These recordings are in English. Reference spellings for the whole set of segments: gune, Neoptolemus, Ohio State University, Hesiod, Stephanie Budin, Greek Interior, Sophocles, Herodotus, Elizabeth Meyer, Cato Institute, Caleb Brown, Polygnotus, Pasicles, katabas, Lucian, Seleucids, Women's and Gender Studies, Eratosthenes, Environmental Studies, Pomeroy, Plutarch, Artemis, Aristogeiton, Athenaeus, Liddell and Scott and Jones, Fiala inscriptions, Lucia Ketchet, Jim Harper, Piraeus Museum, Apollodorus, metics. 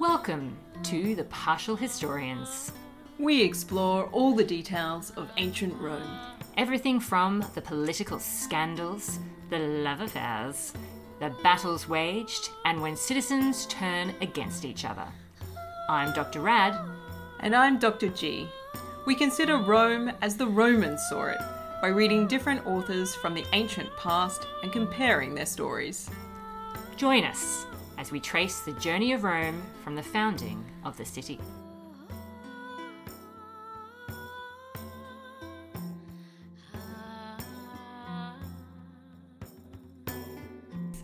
Welcome to The Partial Historians. We explore all the details of ancient Rome. Everything from the political scandals, the love affairs, the battles waged, and when citizens turn against each other. I'm Dr. Rad. And I'm Dr. G. We consider Rome as the Romans saw it, by reading different authors from the ancient past and comparing their stories. Join us as we trace the journey of Rome from the founding of the city.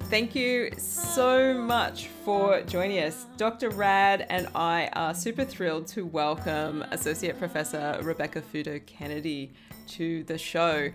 Thank you so much for joining us. Dr. Rad and I are super thrilled to welcome Associate Professor Rebecca Futo Kennedy to the show.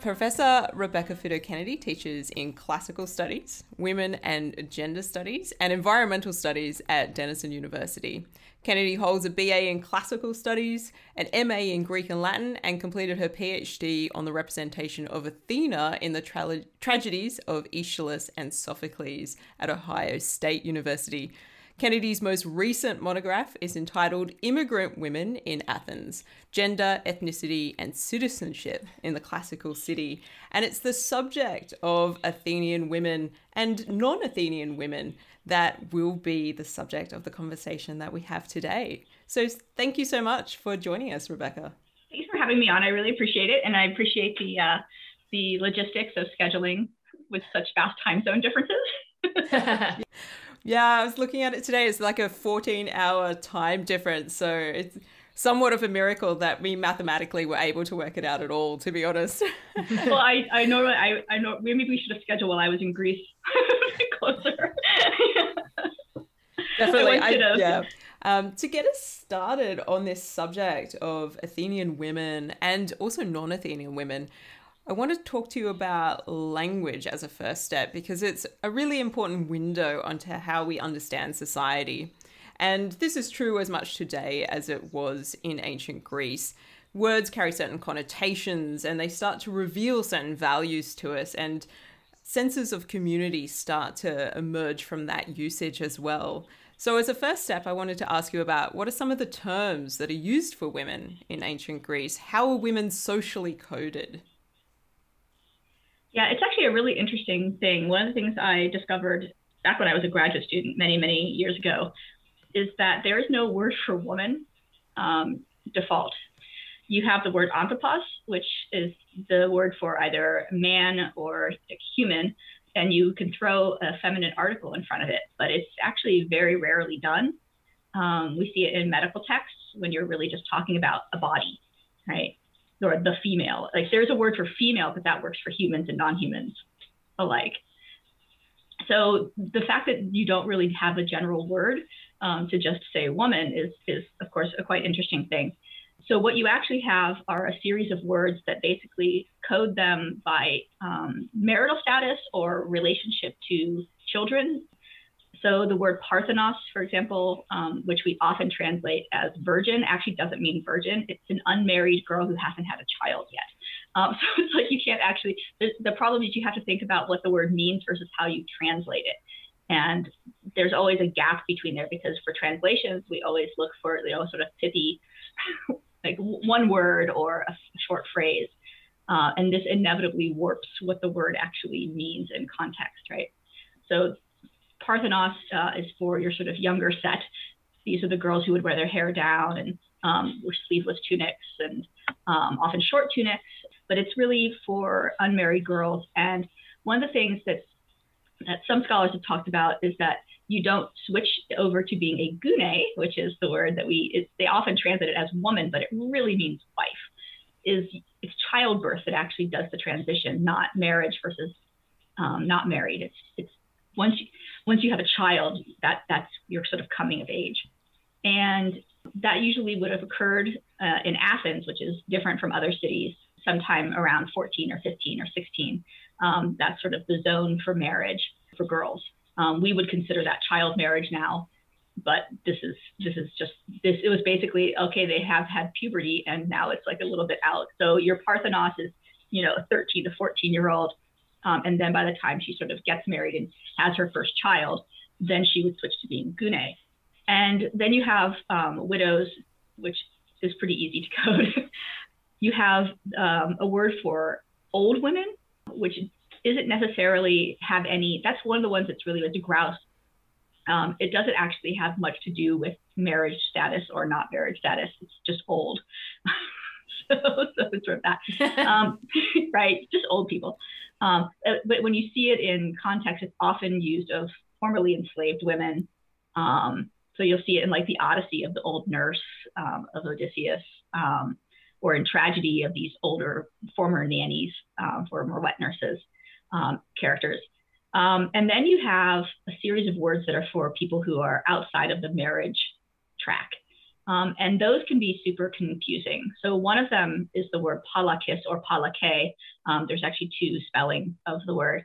Professor Rebecca Futo Kennedy teaches in classical studies, women and gender studies, and environmental studies at Denison University. Kennedy holds a BA in classical studies, an MA in Greek and Latin, and completed her PhD on the representation of Athena in the tragedies of Aeschylus and Sophocles at Ohio State University. Kennedy's most recent monograph is entitled Immigrant Women in Athens, Gender, Ethnicity and Citizenship in the Classical City. And it's the subject of Athenian women and non-Athenian women that will be the subject of the conversation that we have today. So thank you so much for joining us, Rebecca. Thanks for having me on. I really appreciate it. And I appreciate the logistics of scheduling with such vast time zone differences. Yeah, I was looking at it today. It's like a 14-hour time difference. So it's somewhat of a miracle that we mathematically were able to work it out at all, to be honest. Well, I know maybe we should have scheduled while I was in Greece. Closer. Definitely. Yeah. To get us started on this subject of Athenian women and also non-Athenian women, I want to talk to you about language as a first step, because it's a really important window onto how we understand society. And this is true as much today as it was in ancient Greece. Words carry certain connotations and they start to reveal certain values to us, and senses of community start to emerge from that usage as well. So as a first step, I wanted to ask you about what are some of the terms that are used for women in ancient Greece? How are women socially coded? Yeah, it's actually a really interesting thing. One of the things I discovered back when I was a graduate student many, many years ago is that there is no word for woman default. You have the word anthropos, which is the word for either man or human, and you can throw a feminine article in front of it, but it's actually very rarely done. We see it in medical texts when you're really just talking about a body, right? Or the female. Like, there's a word for female, but that works for humans and non-humans alike. So the fact that you don't really have a general word to just say woman is of course a quite interesting thing. So what you actually have are a series of words that basically code them by marital status or relationship to children. So the word Parthenos, for example, which we often translate as virgin, actually doesn't mean virgin. It's an unmarried girl who hasn't had a child yet. So it's like you can't actually, the problem is you have to think about what the word means versus how you translate it. And there's always a gap between there, because for translations, we always look for, you know, sort of pithy, like one word or a short phrase. And this inevitably warps what the word actually means in context, right? So Parthenos is for your sort of younger set. These are the girls who would wear their hair down and wear sleeveless tunics and often short tunics, but it's really for unmarried girls. And one of the things that some scholars have talked about is that you don't switch over to being a gune, which is the word that they often translate it as woman, but it really means wife. It's childbirth that actually does the transition, not marriage versus not married. It's Once you have a child, that's your sort of coming of age. And that usually would have occurred in Athens, which is different from other cities, sometime around 14 or 15 or 16. That's sort of the zone for marriage for girls. We would consider that child marriage now, but this is just this. It was basically, okay, they have had puberty and now it's like a little bit out. So your Parthenos is, you know, a 13 to 14-year-old. And then by the time she sort of gets married and has her first child, then she would switch to being gune. And then you have widows, which is pretty easy to code. You have a word for old women, which isn't necessarily have any, that's one of the ones that's really with the grouse. It doesn't actually have much to do with marriage status or not marriage status. It's just old. so it's sort of that, right? Just old people. But when you see it in context, it's often used of formerly enslaved women. So you'll see it in like the Odyssey of the old nurse of Odysseus, or in tragedy of these older former nannies, former wet nurses characters. And then you have a series of words that are for people who are outside of the marriage track. And those can be super confusing. So one of them is the word polakis or polake. There's actually two spelling of the word.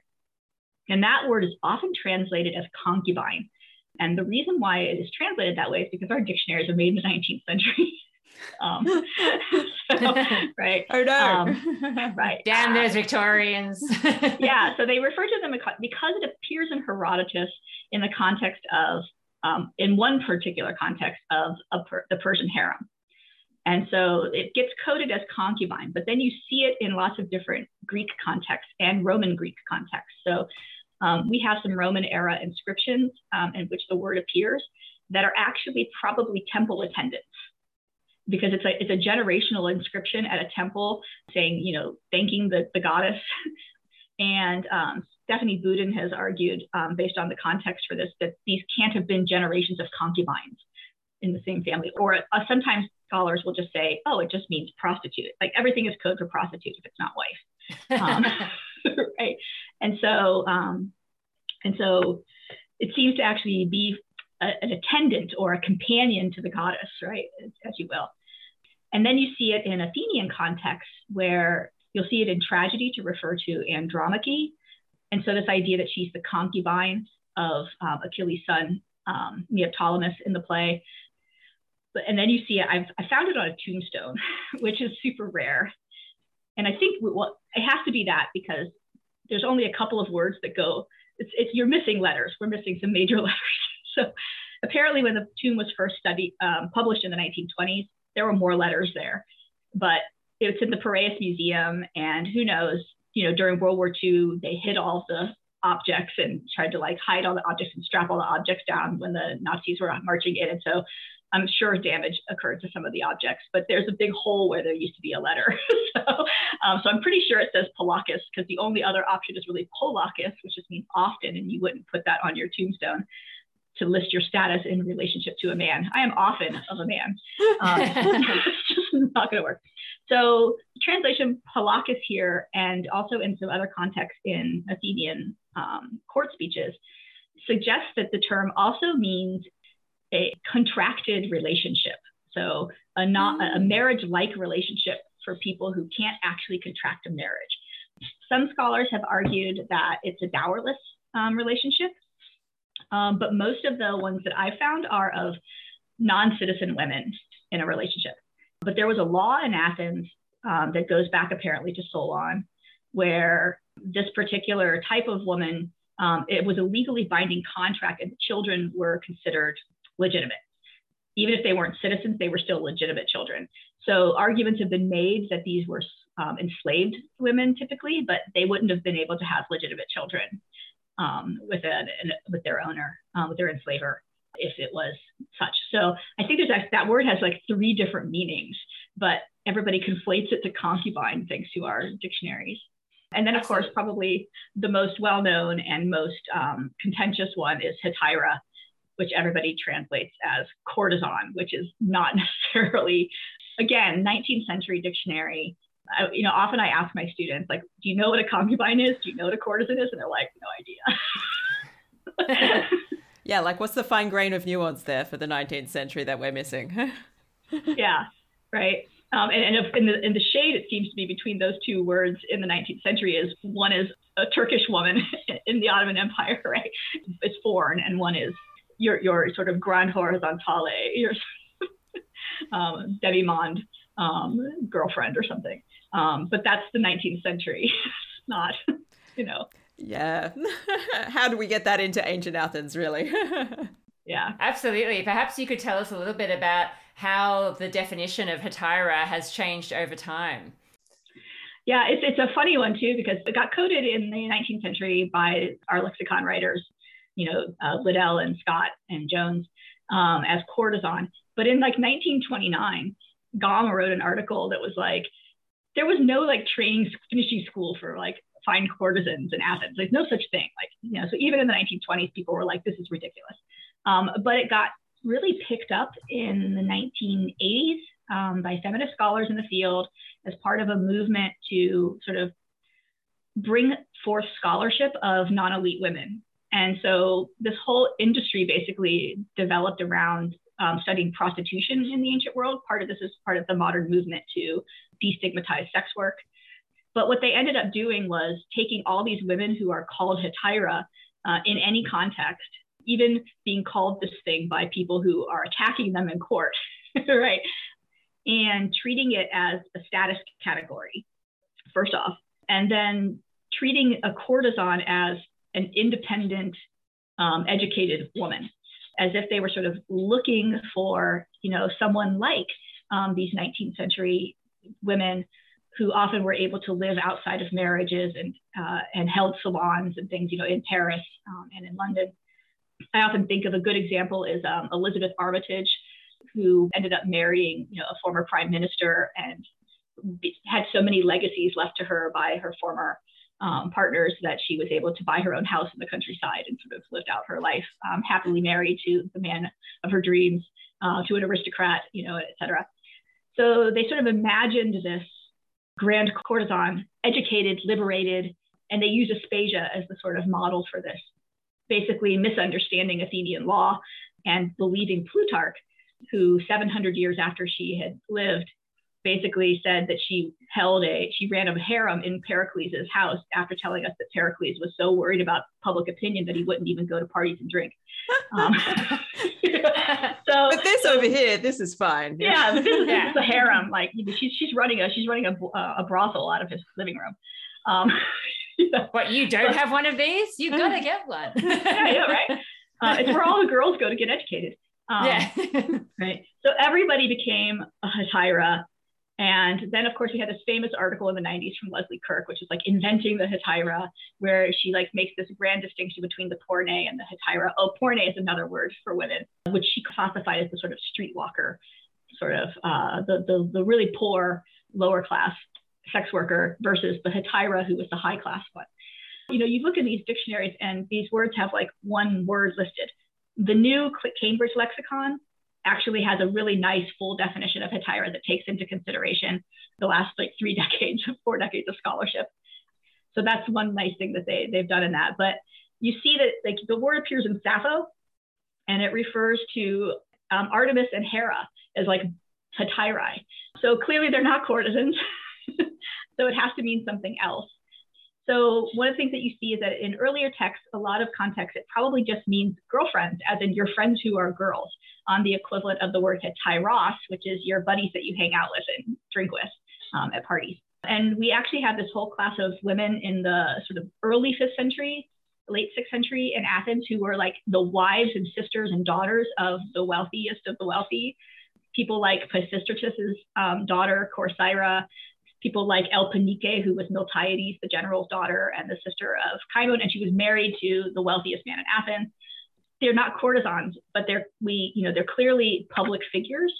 And that word is often translated as concubine. And the reason why it is translated that way is because our dictionaries are made in the 19th century. Right. Oh, no. Right. Damn those Victorians. Yeah. So they refer to them because it appears in Herodotus in the context of, in one particular context of the Persian harem. And so it gets coded as concubine, but then you see it in lots of different Greek contexts and Roman Greek contexts. So we have some Roman era inscriptions in which the word appears that are actually probably temple attendants, because it's a generational inscription at a temple saying, you know, thanking the goddess. And Stephanie Budin has argued based on the context for this, that these can't have been generations of concubines in the same family. Or sometimes scholars will just say, oh, it just means prostitute. Like everything is code for prostitute if it's not wife. Right. And so it seems to actually be an attendant or a companion to the goddess, right, as you will. And then you see it in Athenian context, where you'll see it in tragedy to refer to Andromache. And so this idea that she's the concubine of Achilles' son, Neoptolemus, in the play. And then you see it, I found it on a tombstone, which is super rare. And I think, well, it has to be that because there's only a couple of words that go, you're missing letters. We're missing some major letters. So apparently when the tomb was first published in the 1920s, there were more letters there, but it's in the Piraeus Museum, and who knows, you know, during World War II, they hid all the objects and tried to like hide all the objects and strap all the objects down when the Nazis were marching in. And so I'm sure damage occurred to some of the objects, but there's a big hole where there used to be a letter. So I'm pretty sure it says Polakis, because the only other option is really Polakis, which just means often, and you wouldn't put that on your tombstone to list your status in relationship to a man. I am often of a man. It's just not gonna work. So translation Polakis here, and also in some other contexts in Athenian court speeches, suggests that the term also means a contracted relationship. So a marriage-like relationship for people who can't actually contract a marriage. Some scholars have argued that it's a dowerless relationship, but most of the ones that I found are of non-citizen women in a relationship. But there was a law in Athens that goes back apparently to Solon, where this particular type of woman, it was a legally binding contract, and children were considered legitimate. Even if they weren't citizens, they were still legitimate children. So arguments have been made that these were enslaved women typically, but they wouldn't have been able to have legitimate children with their owner, with their enslaver, if it was such. So I think that word has like three different meanings, but everybody conflates it to concubine thanks to our dictionaries. And then of course, probably the most well-known and most contentious one is hetaira, which everybody translates as courtesan, which is not necessarily, again, 19th century dictionary. Often I ask my students, like, do you know what a concubine is? Do you know what a courtesan is? And they're like, no idea. Yeah, like what's the fine grain of nuance there for the 19th century that we're missing? Yeah, right. And the shade, it seems to be, between those two words in the 19th century is one is a Turkish woman in the Ottoman Empire, right? It's foreign, and one is your sort of grand horizontale, your demi-monde girlfriend or something. But that's the 19th century, not, Yeah. How do we get that into ancient Athens, really? Yeah, absolutely. Perhaps you could tell us a little bit about how the definition of hetaira has changed over time. Yeah, it's a funny one too, because it got coded in the 19th century by our lexicon writers, Liddell and Scott and Jones, as courtesan. But in like 1929, Gom wrote an article that was like, there was no like training finishing school for like fine courtesans in Athens. Like no such thing. Like, so even in the 1920s, people were like, this is ridiculous. But it got really picked up in the 1980s by feminist scholars in the field as part of a movement to sort of bring forth scholarship of non-elite women. And so this whole industry basically developed around studying prostitution in the ancient world. Part of this is part of the modern movement to destigmatize sex work. But what they ended up doing was taking all these women who are called hetaira in any context, even being called this thing by people who are attacking them in court, right? And treating it as a status category, first off, and then treating a courtesan as an independent, educated woman, as if they were sort of looking for, someone like these 19th century women who often were able to live outside of marriages and held salons and things, in Paris and in London. I often think of a good example is Elizabeth Armitage, who ended up marrying, a former prime minister and had so many legacies left to her by her former partners that she was able to buy her own house in the countryside and sort of lived out her life, happily married to the man of her dreams, to an aristocrat, et cetera. So they sort of imagined this grand courtesan, educated, liberated, and they used Aspasia as the sort of model for this, basically misunderstanding Athenian law and believing Plutarch, who 700 years after she had lived, basically said that she ran a harem in Pericles' house after telling us that Pericles was so worried about public opinion that he wouldn't even go to parties and drink. But this over here, this is fine. Yeah, but this is a harem. Like she's running a brothel out of his living room. What, you don't have one of these? You've got to get one. Yeah, right. It's where all the girls go to get educated. Right. So everybody became a hetaira. And then, of course, we had this famous article in the 90s from Leslie Kirk, which is like inventing the hetaira, where she like makes this grand distinction between the porne and the hetaira. Oh, porne is another word for women, which she classified as the sort of streetwalker, sort of the really poor lower class sex worker versus the hetaira, who was the high class one. You look in these dictionaries and these words have like one word listed. The new Cambridge lexicon actually has a really nice full definition of hetaira that takes into consideration the last like 4 decades of scholarship. So that's one nice thing that they've done in that. But you see that like the word appears in Sappho, and it refers to Artemis and Hera as like hetairae. So clearly they're not courtesans. So it has to mean something else. So one of the things that you see is that in earlier texts, a lot of context, it probably just means girlfriends, as in your friends who are girls, on the equivalent of the word hetairos, which is your buddies that you hang out with and drink with at parties. And we actually had this whole class of women in the sort of early 5th century, late 6th century in Athens, who were like the wives and sisters and daughters of the wealthiest of the wealthy. People like Pisistratus's daughter, Corcyra. People like Elpinike, who was Miltiades, the general's daughter and the sister of Cimon, and she was married to the wealthiest man in Athens. They're not courtesans, but they're clearly public figures,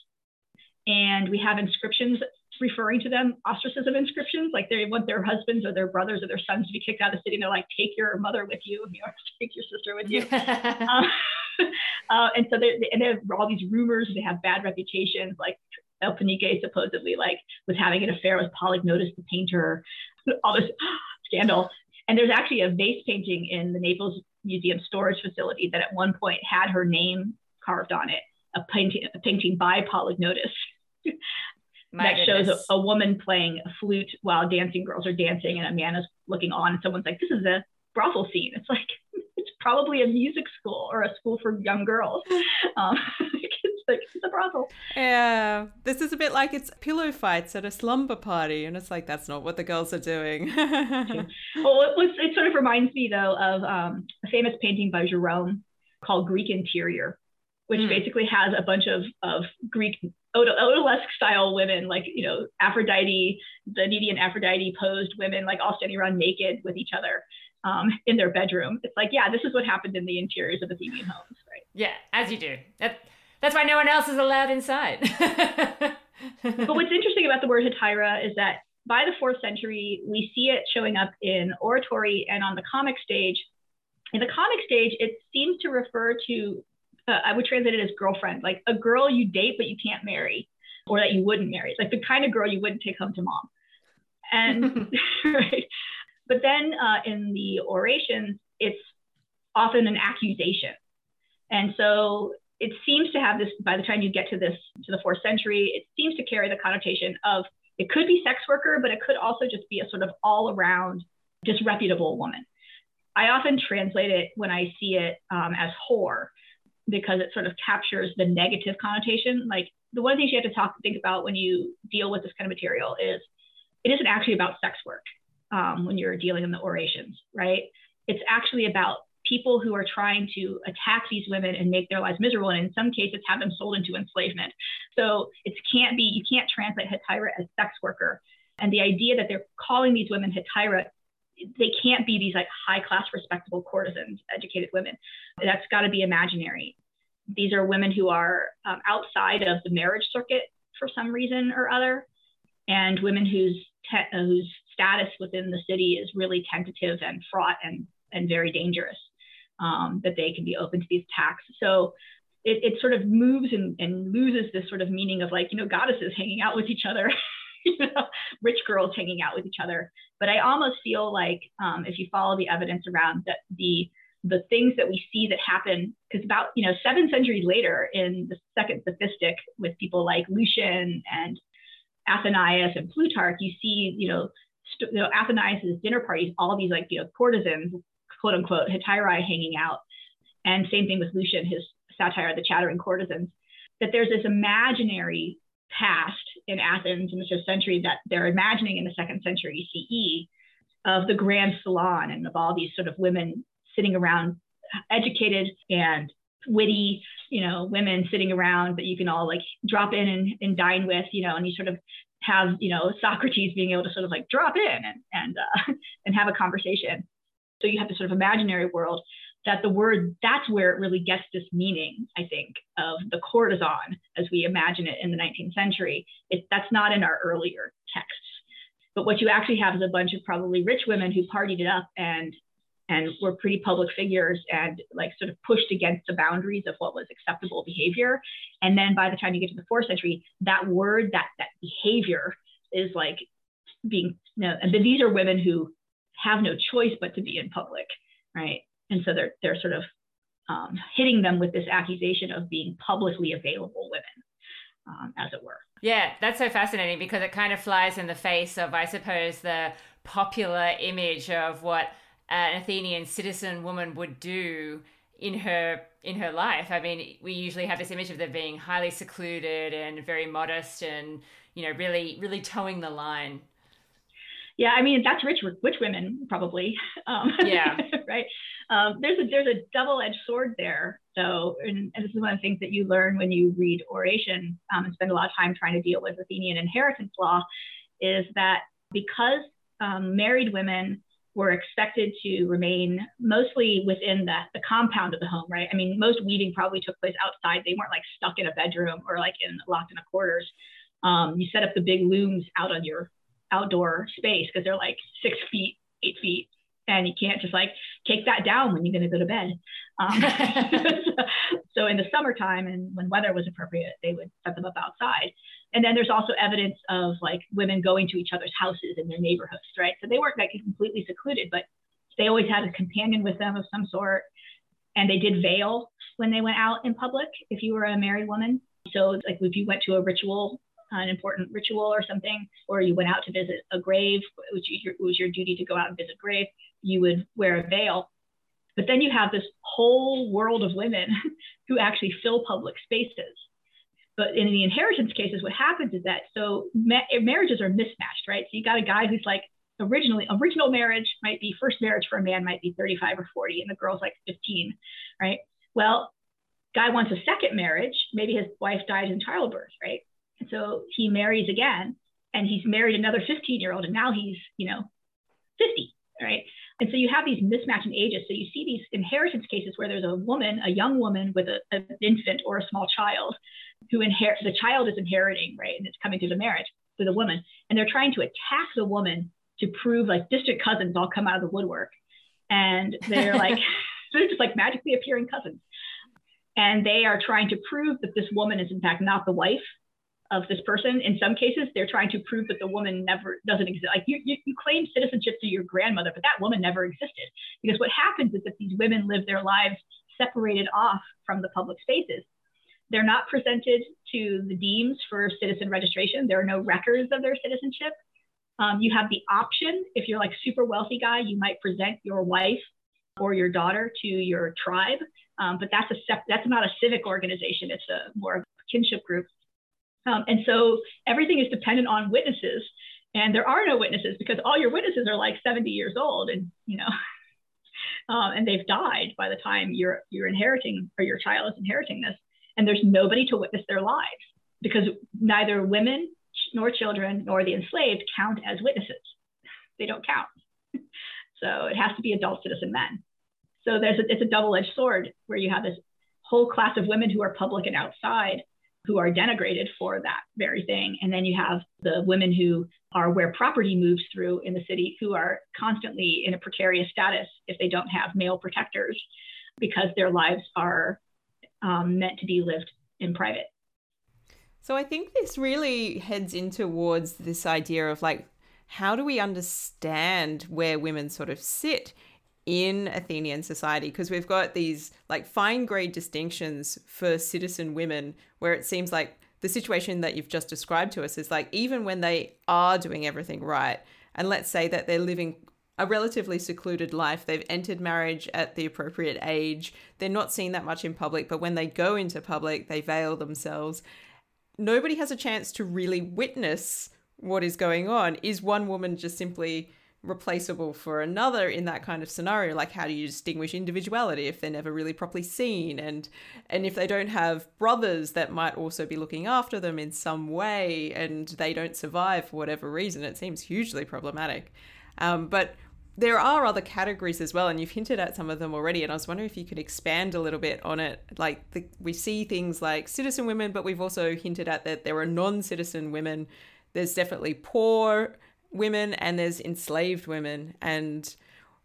and we have inscriptions referring to them, ostracism inscriptions, like they want their husbands or their brothers or their sons to be kicked out of the city, and they're like, take your mother with you, take your sister with you. And so they have all these rumors, they have bad reputations, like Elpinike supposedly like was having an affair with Polygnotus the painter, all this scandal. And there's actually a vase painting in the Naples Museum storage facility that at one point had her name carved on it, a painting by Polygnotus that shows a woman playing a flute while dancing girls are dancing and a man is looking on, and someone's like, this is a brothel scene. It's like, it's probably a music school or a school for young girls. but for the brothel. Yeah, this is a bit like it's pillow fights at a slumber party, and it's like, that's not what the girls are doing. Well, it sort of reminds me, though, of a famous painting by Jerome called Greek Interior, which basically has a bunch of Greek odalisque style women, like, you know, Aphrodite, the Nereid Aphrodite posed women, like all standing around naked with each other in their bedroom. It's like, yeah, this is what happened in the interiors of Athenian homes, right? Yeah, as you do. That's why no one else is allowed inside. But what's interesting about the word hetaira is that by the 4th century, we see it showing up in oratory and on the comic stage. In the comic stage, it seems to refer to, I would translate it as girlfriend, like a girl you date but you can't marry, or that you wouldn't marry. It's like the kind of girl you wouldn't take home to mom. And right. But then in the orations, it's often an accusation. And so it seems to have this, by the time you get to the 4th century, it seems to carry the connotation of, it could be sex worker, but it could also just be a sort of all around disreputable woman. I often translate it when I see it as whore, because it sort of captures the negative connotation. Like, the one thing you have to think about when you deal with this kind of material is it isn't actually about sex work when you're dealing in the orations, right? It's actually about people who are trying to attack these women and make their lives miserable, and in some cases have them sold into enslavement. So you can't translate hetaira as sex worker. And the idea that they're calling these women hetaira, they can't be these like high-class, respectable courtesans, educated women. That's got to be imaginary. These are women who are outside of the marriage circuit for some reason or other, and women whose status within the city is really tentative and fraught and very dangerous, that they can be open to these attacks. So it sort of moves and loses this sort of meaning of, like, you know, goddesses hanging out with each other, you know, rich girls hanging out with each other. But I almost feel like if you follow the evidence around that, the things that we see that happen, because about, you know, 7 centuries later in the second sophistic with people like Lucian and Athenaeus and Plutarch, you see, you know Athenaeus's dinner parties, all these, like, you know, courtesans, quote unquote, hetairae hanging out. And same thing with Lucian, his satire, The Chattering Courtesans, that there's this imaginary past in Athens in the 5th century that they're imagining in the 2nd century CE of the grand salon and of all these sort of women sitting around, educated and witty, you know, women sitting around that you can all, like, drop in and dine with, you know, and you sort of have, you know, Socrates being able to sort of, like, drop in and have a conversation. So you have this sort of imaginary world that the word, that's where it really gets this meaning, I think, of the courtesan as we imagine it in the 19th century. That's not in our earlier texts. But what you actually have is a bunch of probably rich women who partied it up and were pretty public figures and, like, sort of pushed against the boundaries of what was acceptable behavior. And then by the time you get to the 4th century, that word, that behavior is, like, being, you know, and these are women who have no choice but to be in public, right? And so they're sort of hitting them with this accusation of being publicly available women, as it were. Yeah, that's so fascinating, because it kind of flies in the face of, I suppose, the popular image of what an Athenian citizen woman would do in her life. I mean, we usually have this image of them being highly secluded and very modest and, you know, really, really towing the line. Yeah, I mean, that's rich women probably. Yeah. Right. There's a double-edged sword there, though, and this is one of the things that you learn when you read oration and spend a lot of time trying to deal with Athenian inheritance law, is that because married women were expected to remain mostly within the compound of the home, right? I mean, most weaving probably took place outside. They weren't, like, stuck in a bedroom or, like, locked in a quarters. You set up the big looms out on your outdoor space because they're, like, 6 feet, 8 feet, and you can't just, like, take that down when you're going to go to bed. So in the summertime and when weather was appropriate, they would set them up outside. And then there's also evidence of, like, women going to each other's houses in their neighborhoods, right? So they weren't, like, completely secluded, but they always had a companion with them of some sort. And they did veil when they went out in public if you were a married woman. So, like, if you went to a ritual, an important ritual or something, or you went out to visit a grave, which it was your duty to go out and visit a grave, you would wear a veil. But then you have this whole world of women who actually fill public spaces. But in the inheritance cases, what happens is that, so marriages are mismatched, right? So you got a guy who's like, original marriage might be, first marriage for a man might be 35 or 40, and the girl's like 15, right? Well, guy wants a second marriage, maybe his wife dies in childbirth, right? And so he marries again, and he's married another 15-year-old, and now he's, 50, right? And so you have these mismatching ages. So you see these inheritance cases where there's a woman, a young woman with an infant or a small child who inherits, the child is inheriting, right? And it's coming through the marriage with a woman. And they're trying to attack the woman to prove like distant cousins all come out of the woodwork. And they're like, they're just like magically appearing cousins. And they are trying to prove that this woman is in fact not the wife of this person. In some cases, they're trying to prove that the woman doesn't exist. Like you claim citizenship to your grandmother, but that woman never existed. Because what happens is that these women live their lives separated off from the public spaces. They're not presented to the deems for citizen registration. There are no records of their citizenship. You have the option, if you're like super wealthy guy, you might present your wife or your daughter to your tribe, but that's not a civic organization. It's a more of a kinship group. And so everything is dependent on witnesses, and there are no witnesses because all your witnesses are like 70 years old and, and they've died by the time you're inheriting, or your child is inheriting this. And there's nobody to witness their lives because neither women nor children nor the enslaved count as witnesses. They don't count. So it has to be adult citizen men. So it's a double-edged sword where you have this whole class of women who are public and outside who are denigrated for that very thing. And then you have the women who are where property moves through in the city who are constantly in a precarious status if they don't have male protectors because their lives are meant to be lived in private. So I think this really heads in towards this idea of like, how do we understand where women sort of sit in Athenian society? Because we've got these like fine-grained distinctions for citizen women where it seems like the situation that you've just described to us is like, even when they are doing everything right, and let's say that they're living a relatively secluded life, they've entered marriage at the appropriate age, they're not seen that much in public, but when they go into public, they veil themselves. Nobody has a chance to really witness what is going on. Is one woman just simply replaceable for another in that kind of scenario? Like, how do you distinguish individuality if they're never really properly seen, and if they don't have brothers that might also be looking after them in some way, and they don't survive for whatever reason? It seems hugely problematic. But there are other categories as well, and you've hinted at some of them already, and I was wondering if you could expand a little bit on it. Like, we see things like citizen women, but we've also hinted at that there are non-citizen women. There's definitely poor women and there's enslaved women. And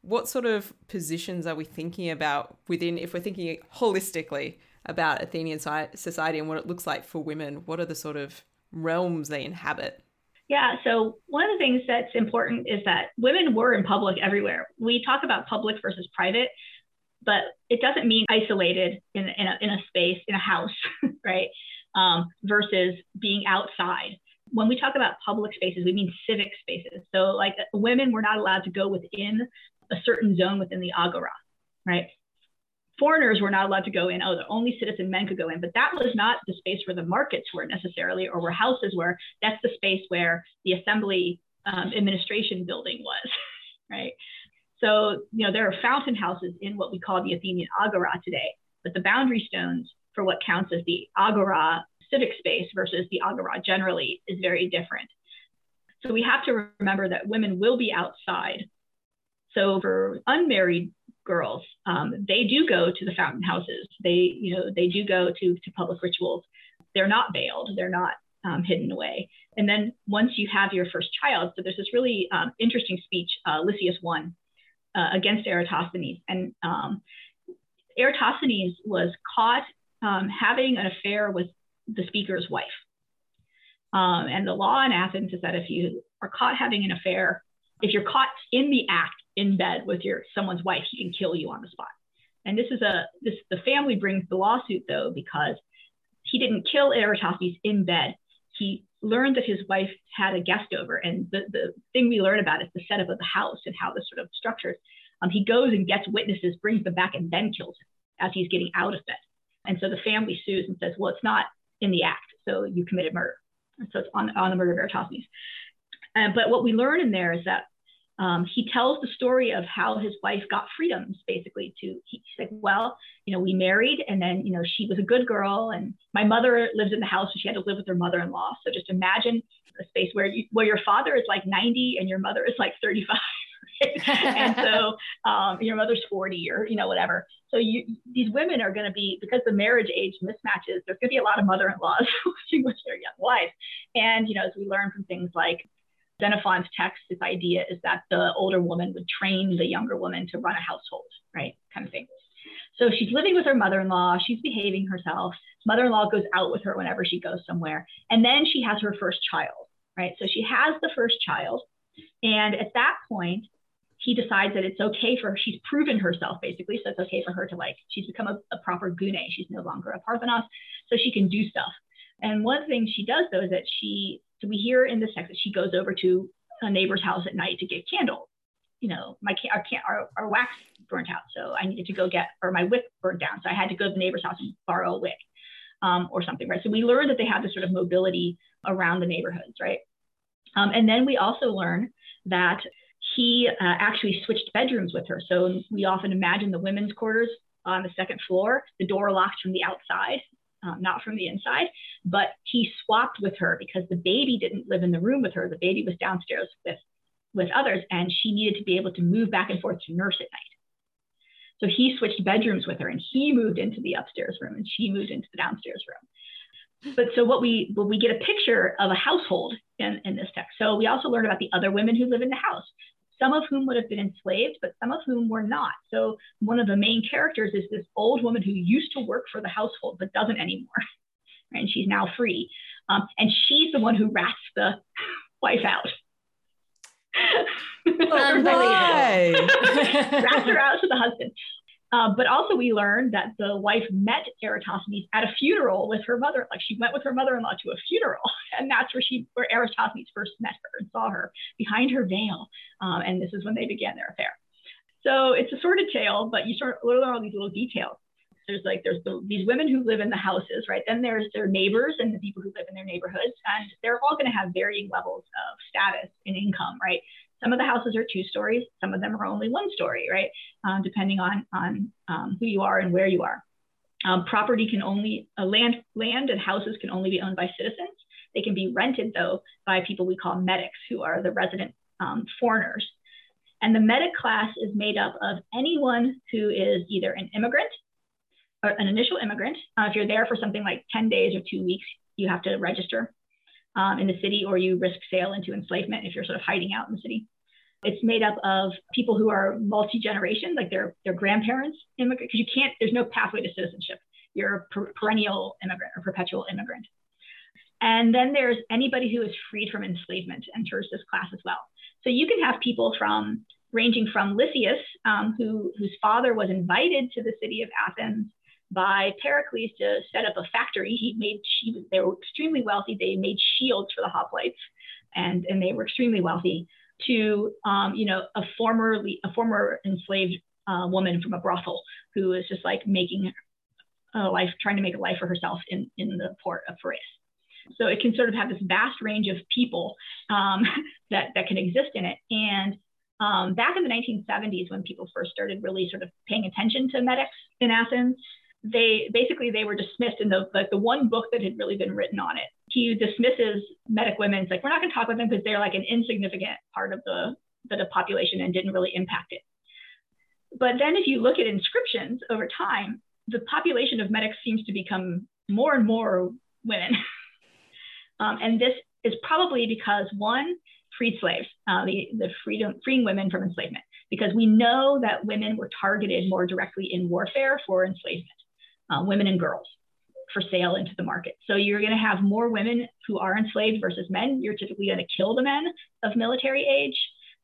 what sort of positions are we thinking about within, if we're thinking holistically about Athenian society and what it looks like for women, what are the sort of realms they inhabit? Yeah, so one of the things that's important is that women were in public everywhere. We talk about public versus private, but it doesn't mean isolated in a space, in a house, right? Versus being outside. When we talk about public spaces, we mean civic spaces. So like women were not allowed to go within a certain zone within the Agora, right? Foreigners were not allowed to go in. Oh, the only citizen men could go in, but that was not the space where the markets were necessarily, or where houses were. That's the space where the assembly administration building was, right? So, there are fountain houses in what we call the Athenian Agora today, but the boundary stones for what counts as the Agora civic space versus the Agora generally is very different. So we have to remember that women will be outside. So for unmarried girls, they do go to the fountain houses. They do go to public rituals. They're not veiled. They're not hidden away. And then once you have your first child, so there's this really interesting speech, Lysias 1, against Eratosthenes. And Eratosthenes was caught having an affair with the speaker's wife. And the law in Athens is that if you are caught having an affair, if you're caught in the act in bed with someone's wife, he can kill you on the spot. And the family brings the lawsuit though, because he didn't kill Eratosthenes in bed. He learned that his wife had a guest over, and the thing we learn about is the setup of the house and how this sort of structures. He goes and gets witnesses, brings them back, and then kills him as he's getting out of bed. And so the family sues and says, well, it's not in the act. so you committed murder. So it's on the murder of Eratosthenes. But what we learn in there is that he tells the story of how his wife got freedoms, basically. He's like, well, you know, we married, and then, you know, she was a good girl, and my mother lives in the house, so she had to live with her mother-in-law. So just imagine a space where your father is like 90 and your mother is like 35, and so your mother's 40 or, you know, whatever. So these women are going to be, because the marriage age mismatches, there's going to be a lot of mother-in-laws with their young wives. And, you know, as we learn from things like Xenophon's text, this idea is that the older woman would train the younger woman to run a household, right? Kind of thing. So she's living with her mother-in-law. She's behaving herself. Mother-in-law goes out with her whenever she goes somewhere. And then she has her first child, right? So she has the first child. And at that point, he decides that it's okay for her. She's proven herself, basically. So it's okay for her to, like, she's become a proper gune. She's no longer a Parthenos. So she can do stuff. And one thing she does, though, is that so we hear in this text that she goes over to a neighbor's house at night to get candles. You know, our wax burnt out, so I needed to go get, or my wick burnt down, so I had to go to the neighbor's house and borrow a wick or something, right? So we learned that they had this sort of mobility around the neighborhoods, right? And then we also learn that he actually switched bedrooms with her. So we often imagine the women's quarters on the second floor, the door locked from the outside, not from the inside, but he swapped with her because the baby didn't live in the room with her. The baby was downstairs with others, and she needed to be able to move back and forth to nurse at night. So he switched bedrooms with her, and he moved into the upstairs room and she moved into the downstairs room. But so what we get a picture of a household in this text. So we also learn about the other women who live in the house, some of whom would have been enslaved, but some of whom were not. So one of the main characters is this old woman who used to work for the household, but doesn't anymore. And she's now free. And she's the one who rats the wife out. Rats her out to the husband. But also we learned that the wife met Eratosthenes at a funeral with her mother. Like, she went with her mother-in-law to a funeral, and that's where Eratosthenes first met her and saw her behind her veil. And this is when they began their affair. So it's a sordid tale, but you sort of learn all these little details. There's these women who live in the houses, right? Then there's their neighbors and the people who live in their neighborhoods, and they're all going to have varying levels of status and income, right? Some of the houses are 2 stories, some of them are only 1 story, right? Depending on who you are and where you are. Property can only, land and houses can only be owned by citizens. They can be rented, though, by people we call metics, who are the resident foreigners. And the metic class is made up of anyone who is either an immigrant, or an initial immigrant. If you're there for something like 10 days or 2 weeks, you have to register in the city, or you risk sale into enslavement if you're sort of hiding out in the city. It's made up of people who are multi-generation, like their grandparents immigrant, because there's no pathway to citizenship. You're a perennial immigrant or perpetual immigrant. And then there's anybody who is freed from enslavement enters this class as well. So you can have people ranging from Lysias, whose father was invited to the city of Athens by Pericles to set up a factory. They were extremely wealthy. They made shields for the hoplites, and they were extremely wealthy. To you know, a former enslaved woman from a brothel who is just like trying to make a life for herself in the port of Piraeus. So it can sort of have this vast range of people that can exist in it. And back in the 1970s, when people first started really sort of paying attention to metics in Athens, they were dismissed in the one book that had really been written on it. He dismisses metic women. It's like, we're not going to talk with them because they're like an insignificant part of the population and didn't really impact it. But then if you look at inscriptions over time, the population of metics seems to become more and more women. And this is probably because, one, freed slaves, freeing women from enslavement, because we know that women were targeted more directly in warfare for enslavement. Women and girls for sale into the market. So you're going to have more women who are enslaved versus men. You're typically going to kill the men of military age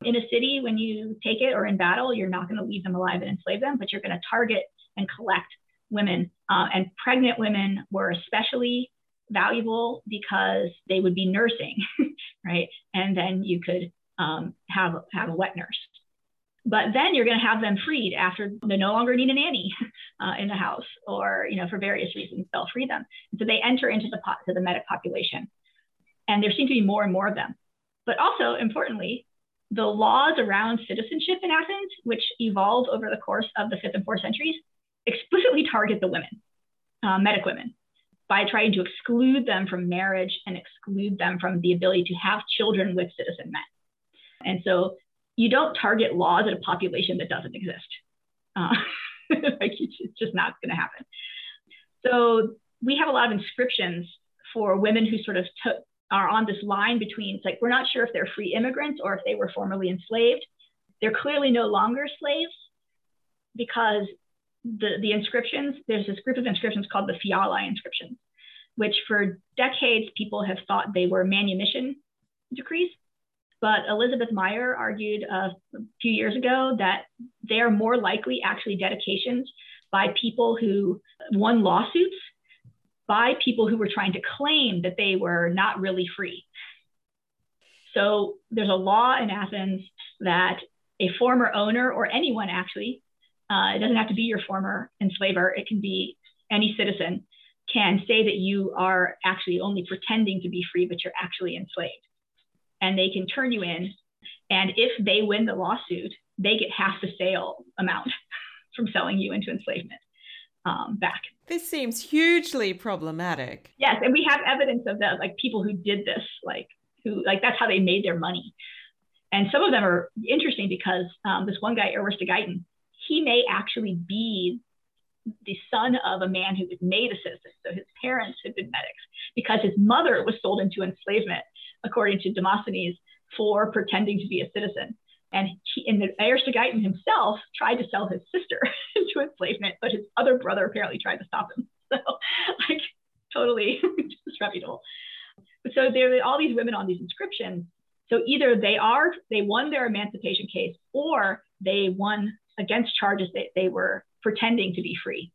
in a city when you take it, or in battle. You're not going to leave them alive and enslave them, but you're going to target and collect women. And pregnant women were especially valuable because they would be nursing, right? And then you could have a wet nurse. But then you're going to have them freed after they no longer need a nanny in the house, or, you know, for various reasons, they'll free them. And so they enter into the metic population. And there seem to be more and more of them. But also, importantly, the laws around citizenship in Athens, which evolve over the course of the 5th and 4th centuries, explicitly target the women, metic women, by trying to exclude them from marriage and exclude them from the ability to have children with citizen men. And so you don't target laws at a population that doesn't exist. Like, it's just not going to happen. So we have a lot of inscriptions for women who sort of are on this line between, it's like, we're not sure if they're free immigrants or if they were formerly enslaved. They're clearly no longer slaves, because the inscriptions, there's this group of inscriptions called the Fiala inscriptions, which for decades people have thought they were manumission decrees. But Elizabeth Meyer argued a few years ago that they are more likely actually dedications by people who won lawsuits, by people who were trying to claim that they were not really free. So there's a law in Athens that a former owner, or anyone actually, it doesn't have to be your former enslaver, it can be any citizen, can say that you are actually only pretending to be free, but you're actually enslaved. And they can turn you in. And if they win the lawsuit, they get half the sale amount from selling you into enslavement back. This seems hugely problematic. Yes, and we have evidence of that, like people who did this, like who, like that's how they made their money. And some of them are interesting because this one guy, Aristogeiton, he may actually be the son of a man who was made a citizen. So his parents had been metics, because his mother was sold into enslavement, according to Demosthenes, for pretending to be a citizen. And Aristogeiton himself tried to sell his sister into enslavement, but his other brother apparently tried to stop him. So, like, totally disreputable. So there are all these women on these inscriptions. So either they won their emancipation case, or they won against charges that they were pretending to be free.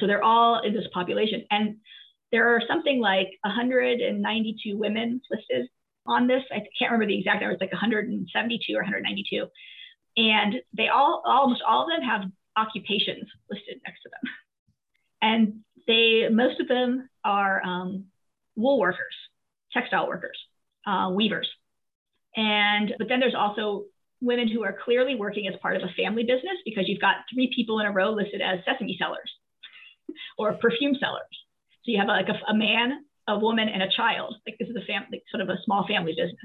So they're all in this population. And there are something like 192 women listed on this. I can't remember the exact number. It's like 172 or 192. And they all, almost all of them have occupations listed next to them. And most of them are wool workers, textile workers, weavers. But then there's also women who are clearly working as part of a family business, because you've got 3 people in a row listed as sesame sellers or perfume sellers. So you have like a man, a woman, and a child. Like, this is a family, sort of a small family business,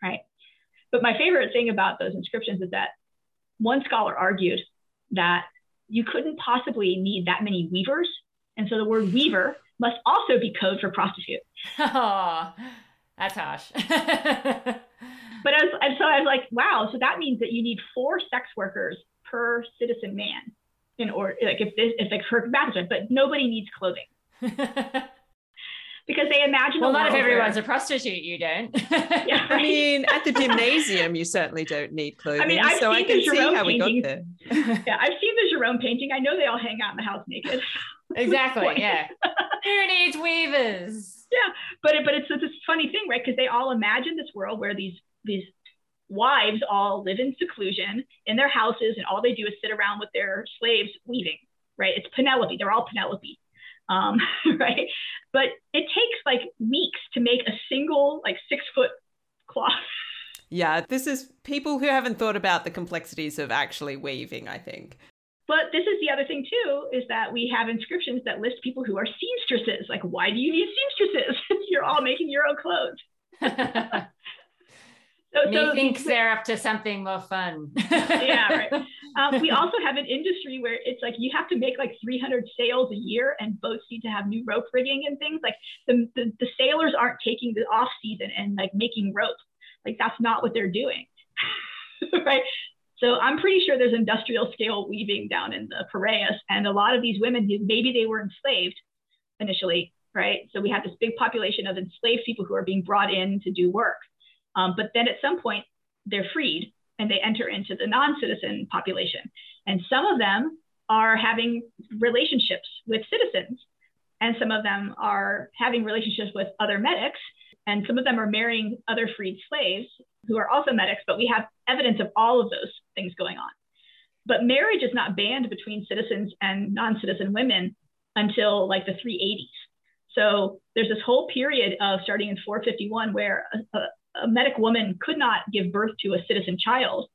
right? But my favorite thing about those inscriptions is that one scholar argued that you couldn't possibly need that many weavers. And so the word weaver must also be code for prostitute. Oh, that's harsh. But I was like, wow, so that means that you need 4 sex workers per citizen man in order, like, if like for baptism, but nobody needs clothing. Because they imagine, well, not if everyone's a prostitute, you don't. Yeah, right. I mean, at the gymnasium, you certainly don't need clothing. I mean, so I can see how we got there. Yeah, I've seen the Jerome painting. I know they all hang out in the house naked. Exactly. Yeah. Who needs weavers? Yeah, but it's this funny thing, right? Because they all imagine this world where these wives all live in seclusion in their houses, and all they do is sit around with their slaves weaving, right? It's Penelope. They're all Penelope. Right. But it takes like weeks to make a single like 6-foot cloth. Yeah. This is people who haven't thought about the complexities of actually weaving, I think. But this is the other thing too, is that we have inscriptions that list people who are seamstresses. Like, why do you need seamstresses? You're all making your own clothes. So thinks they're up to something more fun. Yeah, right. We also have an industry where it's like you have to make like 300 sails a year, and boats need to have new rope rigging and things. Like the sailors aren't taking the off season and like making rope. Like, that's not what they're doing, right? So I'm pretty sure there's industrial scale weaving down in the Piraeus, and a lot of these women, maybe they were enslaved initially, right? So we have this big population of enslaved people who are being brought in to do work. But then at some point, they're freed and they enter into the non-citizen population. And some of them are having relationships with citizens. And some of them are having relationships with other metics. And some of them are marrying other freed slaves who are also metics. But we have evidence of all of those things going on. But marriage is not banned between citizens and non-citizen women until like the 380s. So there's this whole period of starting in 451 where a metic woman could not give birth to a citizen child,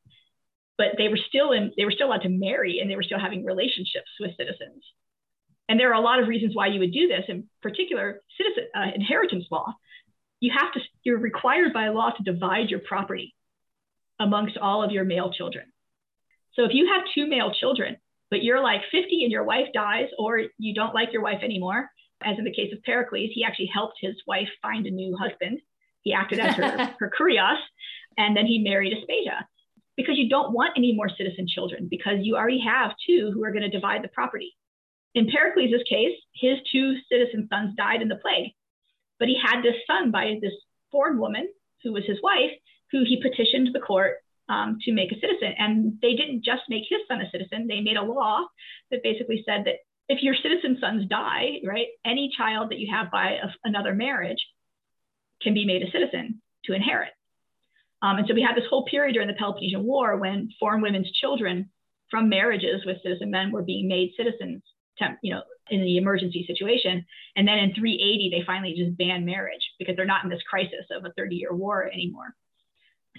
but they were still allowed to marry, and they were still having relationships with citizens. And there are a lot of reasons why you would do this. In particular, inheritance law. You're required by law to divide your property amongst all of your male children. So if you have two male children, but you're like 50 and your wife dies, or you don't like your wife anymore, as in the case of Pericles, he actually helped his wife find a new husband. He acted as her kurios, and then he married Aspasia, because you don't want any more citizen children, because you already have two who are going to divide the property. In Pericles' case, his two citizen sons died in the plague, but he had this son by this foreign woman who was his wife, who he petitioned the court to make a citizen. And they didn't just make his son a citizen. They made a law that basically said that if your citizen sons die, right, any child that you have by another marriage can be made a citizen to inherit. And so we had this whole period during the Peloponnesian War when foreign women's children from marriages with citizen men were being made citizens, in the emergency situation. And then in 380, they finally just banned marriage because they're not in this crisis of a 30-year war anymore.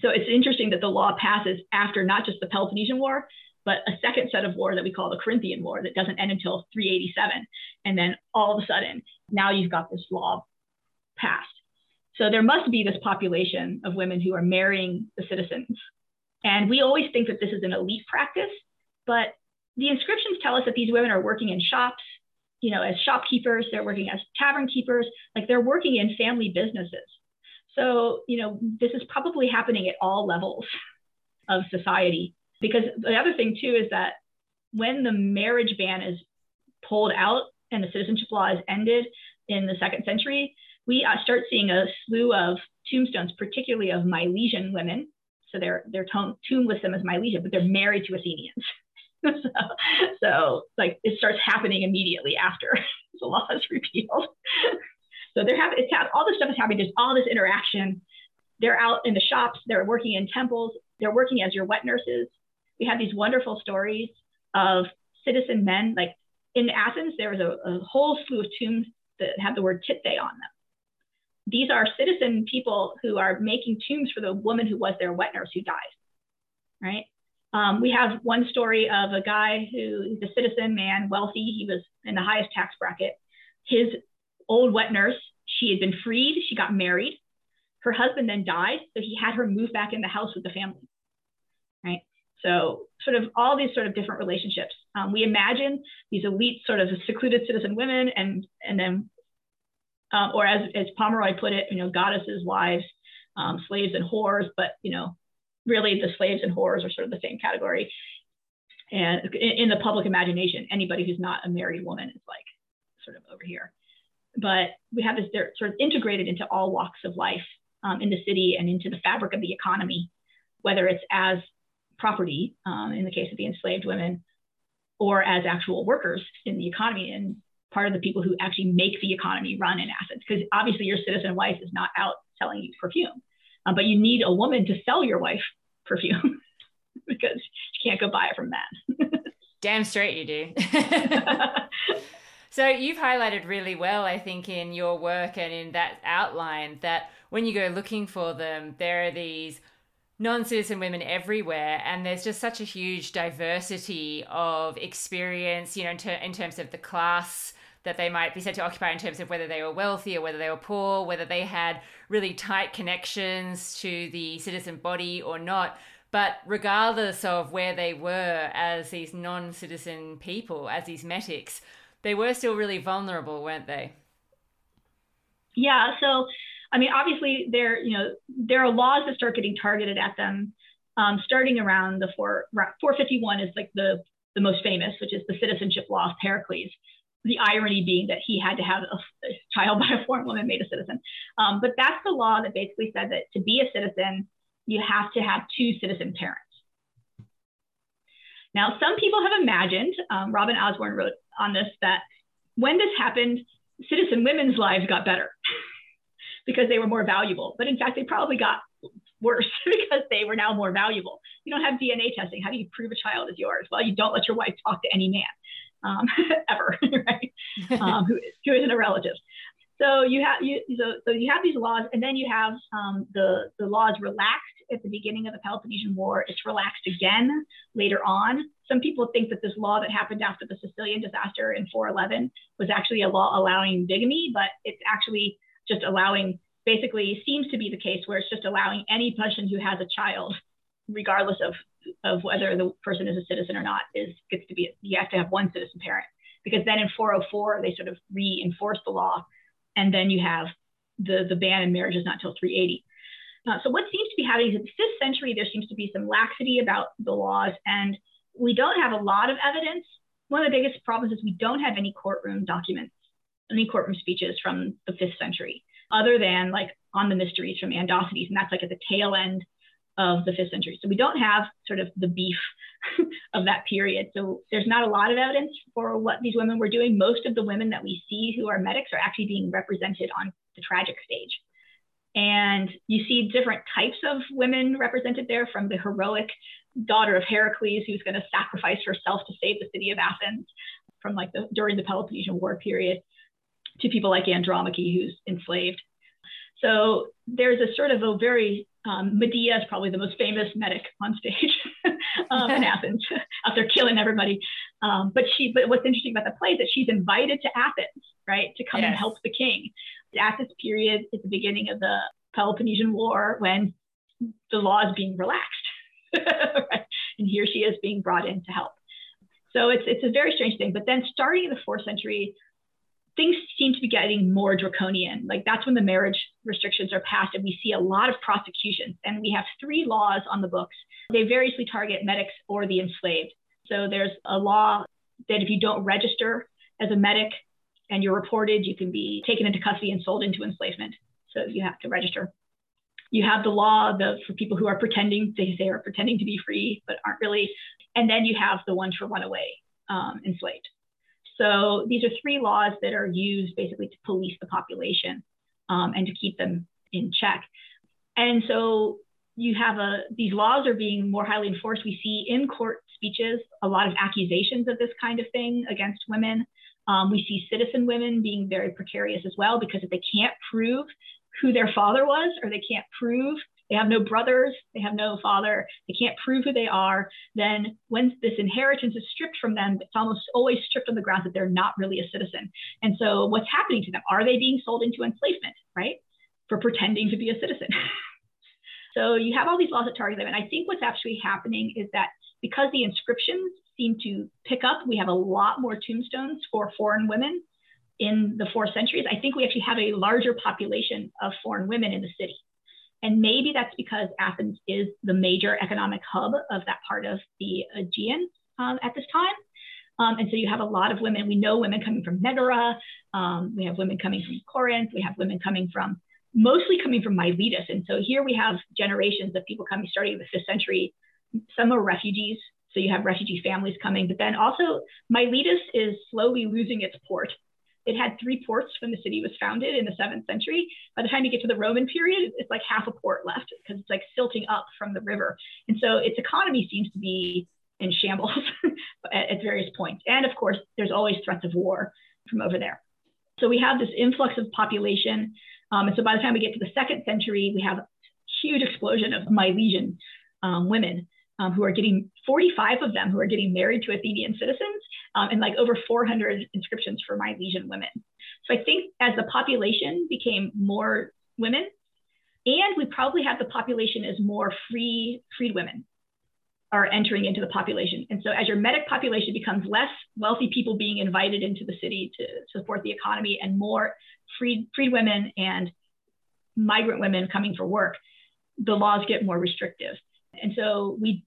So it's interesting that the law passes after not just the Peloponnesian War, but a second set of war that we call the Corinthian War that doesn't end until 387. And then all of a sudden, now you've got this law passed. So there must be this population of women who are marrying the citizens. And we always think that this is an elite practice, but the inscriptions tell us that these women are working in shops, as shopkeepers, they're working as tavern keepers, like they're working in family businesses. So, this is probably happening at all levels of society. Because the other thing too is that when the marriage ban is pulled out and the citizenship law is ended in the 2nd century, we start seeing a slew of tombstones, particularly of Milesian women. So their tomb lists them as Milesia, but they're married to Athenians. So like it starts happening immediately after the law is repealed. So all this stuff is happening. There's all this interaction. They're out in the shops. They're working in temples. They're working as your wet nurses. We have these wonderful stories of citizen men. Like in Athens, there was a whole slew of tombs that have the word tithe on them. These are citizen people who are making tombs for the woman who was their wet nurse who died, right? We have one story of a guy who, the citizen man, wealthy, he was in the highest tax bracket. His old wet nurse, she had been freed, she got married. Her husband then died, so he had her move back in the house with the family, right? So sort of all these sort of different relationships. We imagine these elite sort of secluded citizen women and then, or as Pomeroy put it, goddesses, wives, slaves and whores, but, really the slaves and whores are sort of the same category. And in the public imagination, anybody who's not a married woman is like sort of over here. But we have this, they're sort of integrated into all walks of life in the city and into the fabric of the economy, whether it's as property in the case of the enslaved women, or as actual workers in the economy and part of the people who actually make the economy run in Athens. Because obviously your citizen wife is not out selling you perfume, but you need a woman to sell your wife perfume because you can't go buy it from men. Damn straight you do. So you've highlighted really well, I think, in your work and in that outline that when you go looking for them, there are these non-citizen women everywhere, and there's just such a huge diversity of experience, in terms of the class that they might be said to occupy, in terms of whether they were wealthy or whether they were poor, whether they had really tight connections to the citizen body or not. But regardless of where they were as these non-citizen people, as these metics, they were still really vulnerable, weren't they? Yeah. So, obviously there are laws that start getting targeted at them, starting around 451 is like the most famous, which is the citizenship law of Pericles. The irony being that he had to have a child by a foreign woman made a citizen. But that's the law that basically said that to be a citizen, you have to have two citizen parents. Now, some people have imagined, Robin Osborne wrote on this, that when this happened, citizen women's lives got better because they were more valuable. But in fact, they probably got worse because they were now more valuable. You don't have DNA testing. How do you prove a child is yours? Well, you don't let your wife talk to any man ever, right? Who isn't a relative. So you have these laws, and then you have the laws relaxed at the beginning of the Peloponnesian War. It's relaxed again later on. Some people think that this law that happened after the Sicilian disaster in 411 was actually a law allowing bigamy, but it's actually just allowing, basically seems to be the case where it's just allowing any person who has a child, regardless of whether the person is a citizen or not, you have to have one citizen parent. Because then in 404, they sort of reinforced the law. And then you have the ban on marriage is not till 380. So what seems to be happening is in the 5th century, there seems to be some laxity about the laws, and we don't have a lot of evidence. One of the biggest problems is we don't have any courtroom documents, any courtroom speeches from the 5th century, other than like on the mysteries from Andocides, and that's like at the tail end of the 5th century. So we don't have sort of the beef of that period. So there's not a lot of evidence for what these women were doing. Most of the women that we see who are metics are actually being represented on the tragic stage. And you see different types of women represented there, from the heroic daughter of Heracles, who's going to sacrifice herself to save the city of Athens from like during the Peloponnesian War period, to people like Andromache, who's enslaved. So there's a sort of a very Medea is probably the most famous metic on stage in Athens, out there killing everybody. But what's interesting about the play is that she's invited to Athens, right, to come and help the king. At this period, at the beginning of the Peloponnesian War, when the law is being relaxed, right? And here she is being brought in to help. So it's a very strange thing. But then starting in the 4th century, things seem to be getting more draconian. Like that's when the marriage restrictions are passed, and we see a lot of prosecutions. And we have 3 laws on the books. They variously target metics or the enslaved. So there's a law that if you don't register as a metic and you're reported, you can be taken into custody and sold into enslavement. So you have to register. You have the law for people who are pretending, they are pretending to be free, but aren't really. And then you have the ones for runaway enslaved. So these are 3 laws that are used basically to police the population and to keep them in check. And so you have these laws are being more highly enforced. We see in court speeches a lot of accusations of this kind of thing against women. We see citizen women being very precarious as well, because if they can't prove who their father was, or they can't prove, they have no brothers, they have no father, they can't prove who they are, then when this inheritance is stripped from them, it's almost always stripped on the grounds that they're not really a citizen. And so what's happening to them? Are they being sold into enslavement, right? For pretending to be a citizen. So you have all these laws that target them. And I think what's actually happening is that because the inscriptions seem to pick up, we have a lot more tombstones for foreign women in the 4th century. I think we actually have a larger population of foreign women in the city. And maybe that's because Athens is the major economic hub of that part of the Aegean at this time. And so you have a lot of women. We know women coming from Megara. We have women coming from Corinth. We have women mostly coming from Miletus. And so here we have generations of people coming, starting in the 5th century. Some are refugees. So you have refugee families coming. But then also Miletus is slowly losing its port. It had 3 ports when the city was founded in the 7th century. By the time you get to the Roman period, it's like half a port left because it's like silting up from the river. And so its economy seems to be in shambles at various points. And of course, there's always threats of war from over there. So we have this influx of population. And so by the time we get to the 2nd century, we have a huge explosion of Milesian women who are getting 45 of them who are getting married to Athenian citizens. And like over 400 inscriptions for Milesian women. So I think as the population became more women, and we probably have the population as more freed women are entering into the population. And so as your metic population becomes less wealthy people being invited into the city to support the economy, and more freed women and migrant women coming for work, the laws get more restrictive. And so these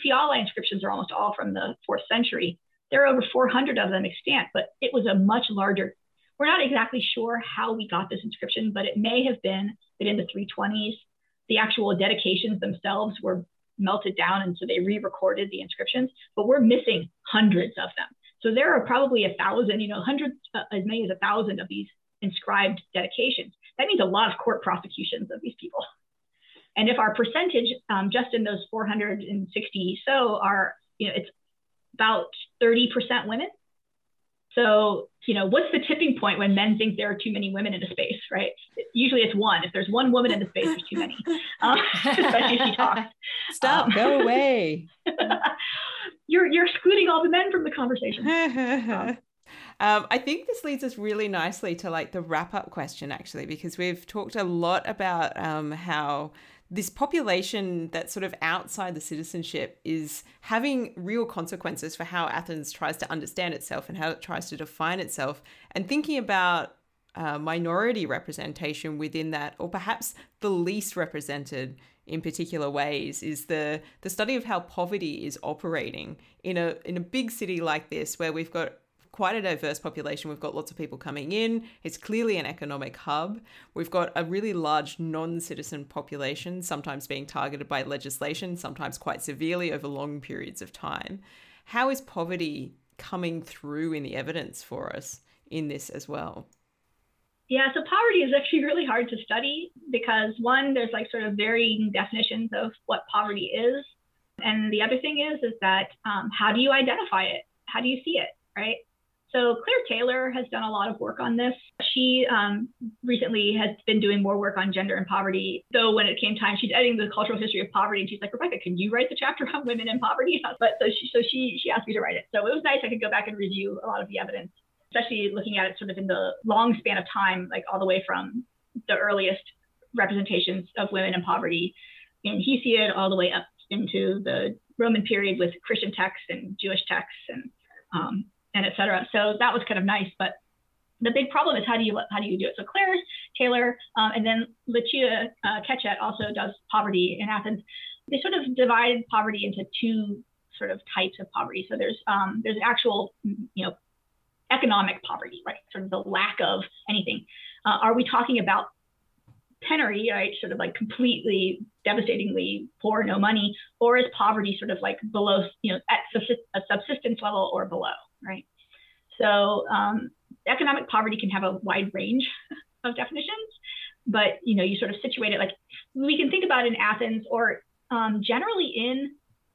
Fiala inscriptions are almost all from the 4th century. There are over 400 of them extant, but it was a much larger. We're not exactly sure how we got this inscription, but it may have been that in the 320s, the actual dedications themselves were melted down, and so they re-recorded the inscriptions, but we're missing hundreds of them. So there are probably 1,000, hundreds, as many as 1,000 of these inscribed dedications. That means a lot of court prosecutions of these people. And if our percentage just in those 460 so are, it's about 30% women. So, what's the tipping point when men think there are too many women in a space, right? Usually it's one. If there's one woman in the space, there's too many, especially if she talks. Stop, go away. You're excluding all the men from the conversation. I think this leads us really nicely to the wrap up question, actually, because we've talked a lot about how this population that's sort of outside the citizenship is having real consequences for how Athens tries to understand itself and how it tries to define itself, and thinking about minority representation within that, or perhaps the least represented in particular ways, is the study of how poverty is operating in a big city like this, where we've got quite a diverse population. We've got lots of people coming in. It's clearly an economic hub. We've got a really large non-citizen population, sometimes being targeted by legislation, sometimes quite severely over long periods of time. How is poverty coming through in the evidence for us in this as well? Yeah, so poverty is actually really hard to study because, one, there's sort of varying definitions of what poverty is. And the other thing is that how do you identify it? How do you see it, right? So Claire Taylor has done a lot of work on this. She recently has been doing more work on gender and poverty, though when it came time, she's editing the cultural history of poverty. And she's like, Rebecca, can you write the chapter on women and poverty? But so she asked me to write it. So it was nice. I could go back and review a lot of the evidence, especially looking at it sort of in the long span of time, all the way from the earliest representations of women and poverty in Hesiod all the way up into the Roman period with Christian texts and Jewish texts and et cetera. So that was kind of nice, but the big problem is how do you do it? So Claire Taylor and then Lucia Ketchet also does poverty in Athens. They sort of divide poverty into two sort of types of poverty. So there's actual economic poverty, right? Sort of the lack of anything. Are we talking about penury, right? Sort of completely devastatingly poor, no money, or is poverty sort of below, at a subsistence level or below? Right. So economic poverty can have a wide range of definitions, but, you sort of situate it we can think about in Athens or generally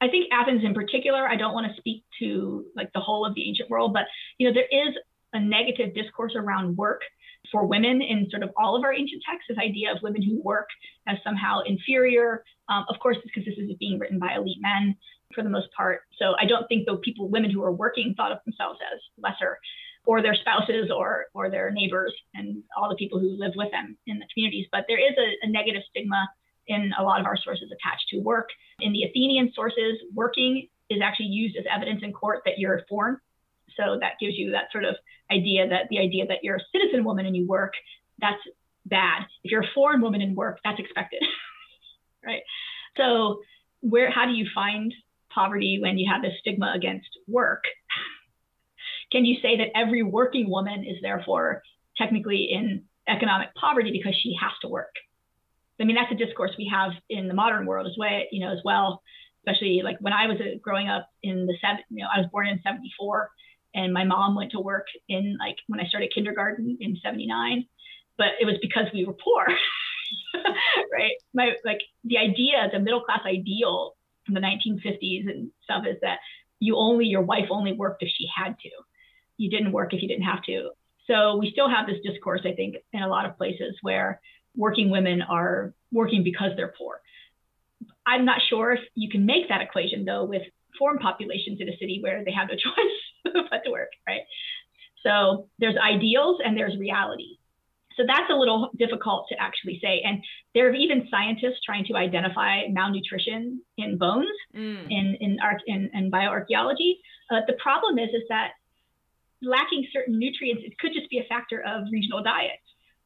I think Athens in particular. I don't want to speak to the whole of the ancient world, but, there is a negative discourse around work for women in sort of all of our ancient texts, this idea of women who work as somehow inferior. Of course, because this is being written by elite men for the most part. So I don't think women who are working thought of themselves as lesser, or their spouses or their neighbors and all the people who live with them in the communities. But there is a negative stigma in a lot of our sources attached to work. In the Athenian sources, working is actually used as evidence in court that you're foreign. So that gives you that sort of idea that the idea that you're a citizen woman and you work, that's bad. If you're a foreign woman and work, that's expected, right? So how do you find poverty when you have this stigma against work? Can you say that every working woman is therefore technically in economic poverty because she has to work? I mean, that's a discourse we have in the modern world as well, especially when I was growing up in I was born in 1974. And my mom went to work in when I started kindergarten in 1979, but it was because we were poor, right? The idea, the middle-class ideal in the 1950s and stuff is that your wife only worked if she had to. You didn't work if you didn't have to. So we still have this discourse, I think, in a lot of places where working women are working because they're poor. I'm not sure if you can make that equation though with foreign populations in a city where they have no choice but to work, right? So there's ideals and there's reality. So that's a little difficult to actually say. And there are even scientists trying to identify malnutrition in bones in bioarchaeology. The problem is that lacking certain nutrients, it could just be a factor of regional diet.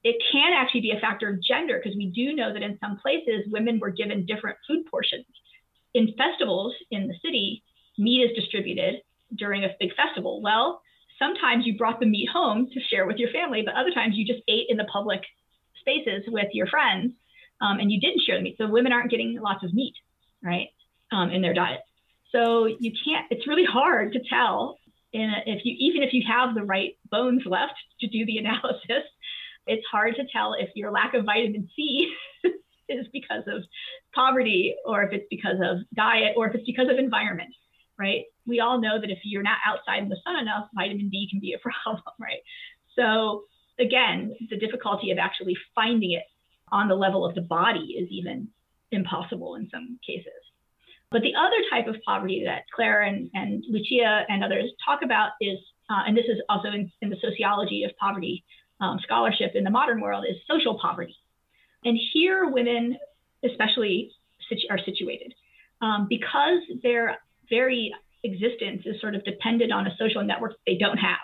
It can actually be a factor of gender, because we do know that in some places, women were given different food portions. In festivals in the city, meat is distributed during a big festival. Well, sometimes you brought the meat home to share with your family, but other times you just ate in the public spaces with your friends and you didn't share the meat. So women aren't getting lots of meat, right, in their diet. So you can't, it's really hard to tell even if you have the right bones left to do the analysis, it's hard to tell if your lack of vitamin C is because of poverty, or if it's because of diet, or if it's because of environment, right? We all know that if you're not outside in the sun enough, vitamin D can be a problem, right? So again, the difficulty of actually finding it on the level of the body is even impossible in some cases. But the other type of poverty that Claire and Lucia and others talk about is, and this is also in the sociology of poverty scholarship in the modern world, is social poverty. And here women especially are situated because their very existence is sort of dependent on a social network they don't have,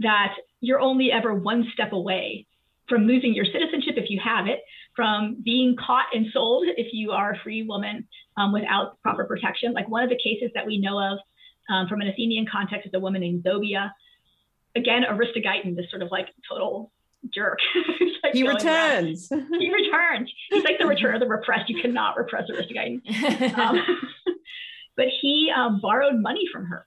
that you're only ever one step away from losing your citizenship if you have it, from being caught and sold if you are a free woman without proper protection. Like one of the cases that we know of from an Athenian context is a woman named Zobia. Again, Aristogeiton, this sort of like total jerk. Like he returns. He returns. He's like the return of the repressed. You cannot repress Aristogeiton. But he borrowed money from her.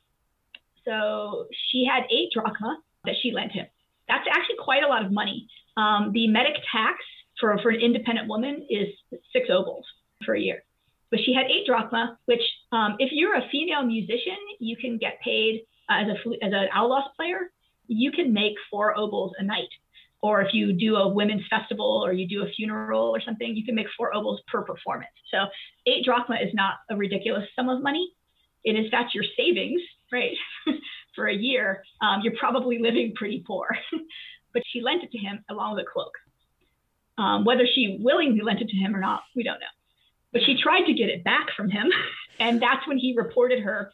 So she had 8 drachma that she lent him. That's actually quite a lot of money. The metic tax for an independent woman is 6 obols for a year. But she had 8 drachma, which if you're a female musician, you can get paid as an aulos player. You can make 4 obols a night. Or if you do a women's festival or you do a funeral or something, you can make 4 obols per performance. So 8 drachma is not a ridiculous sum of money. It is, that's your savings, right? For a year, you're probably living pretty poor. But she lent it to him along with a cloak. Whether she willingly lent it to him or not, we don't know. But she tried to get it back from him. And that's when he reported her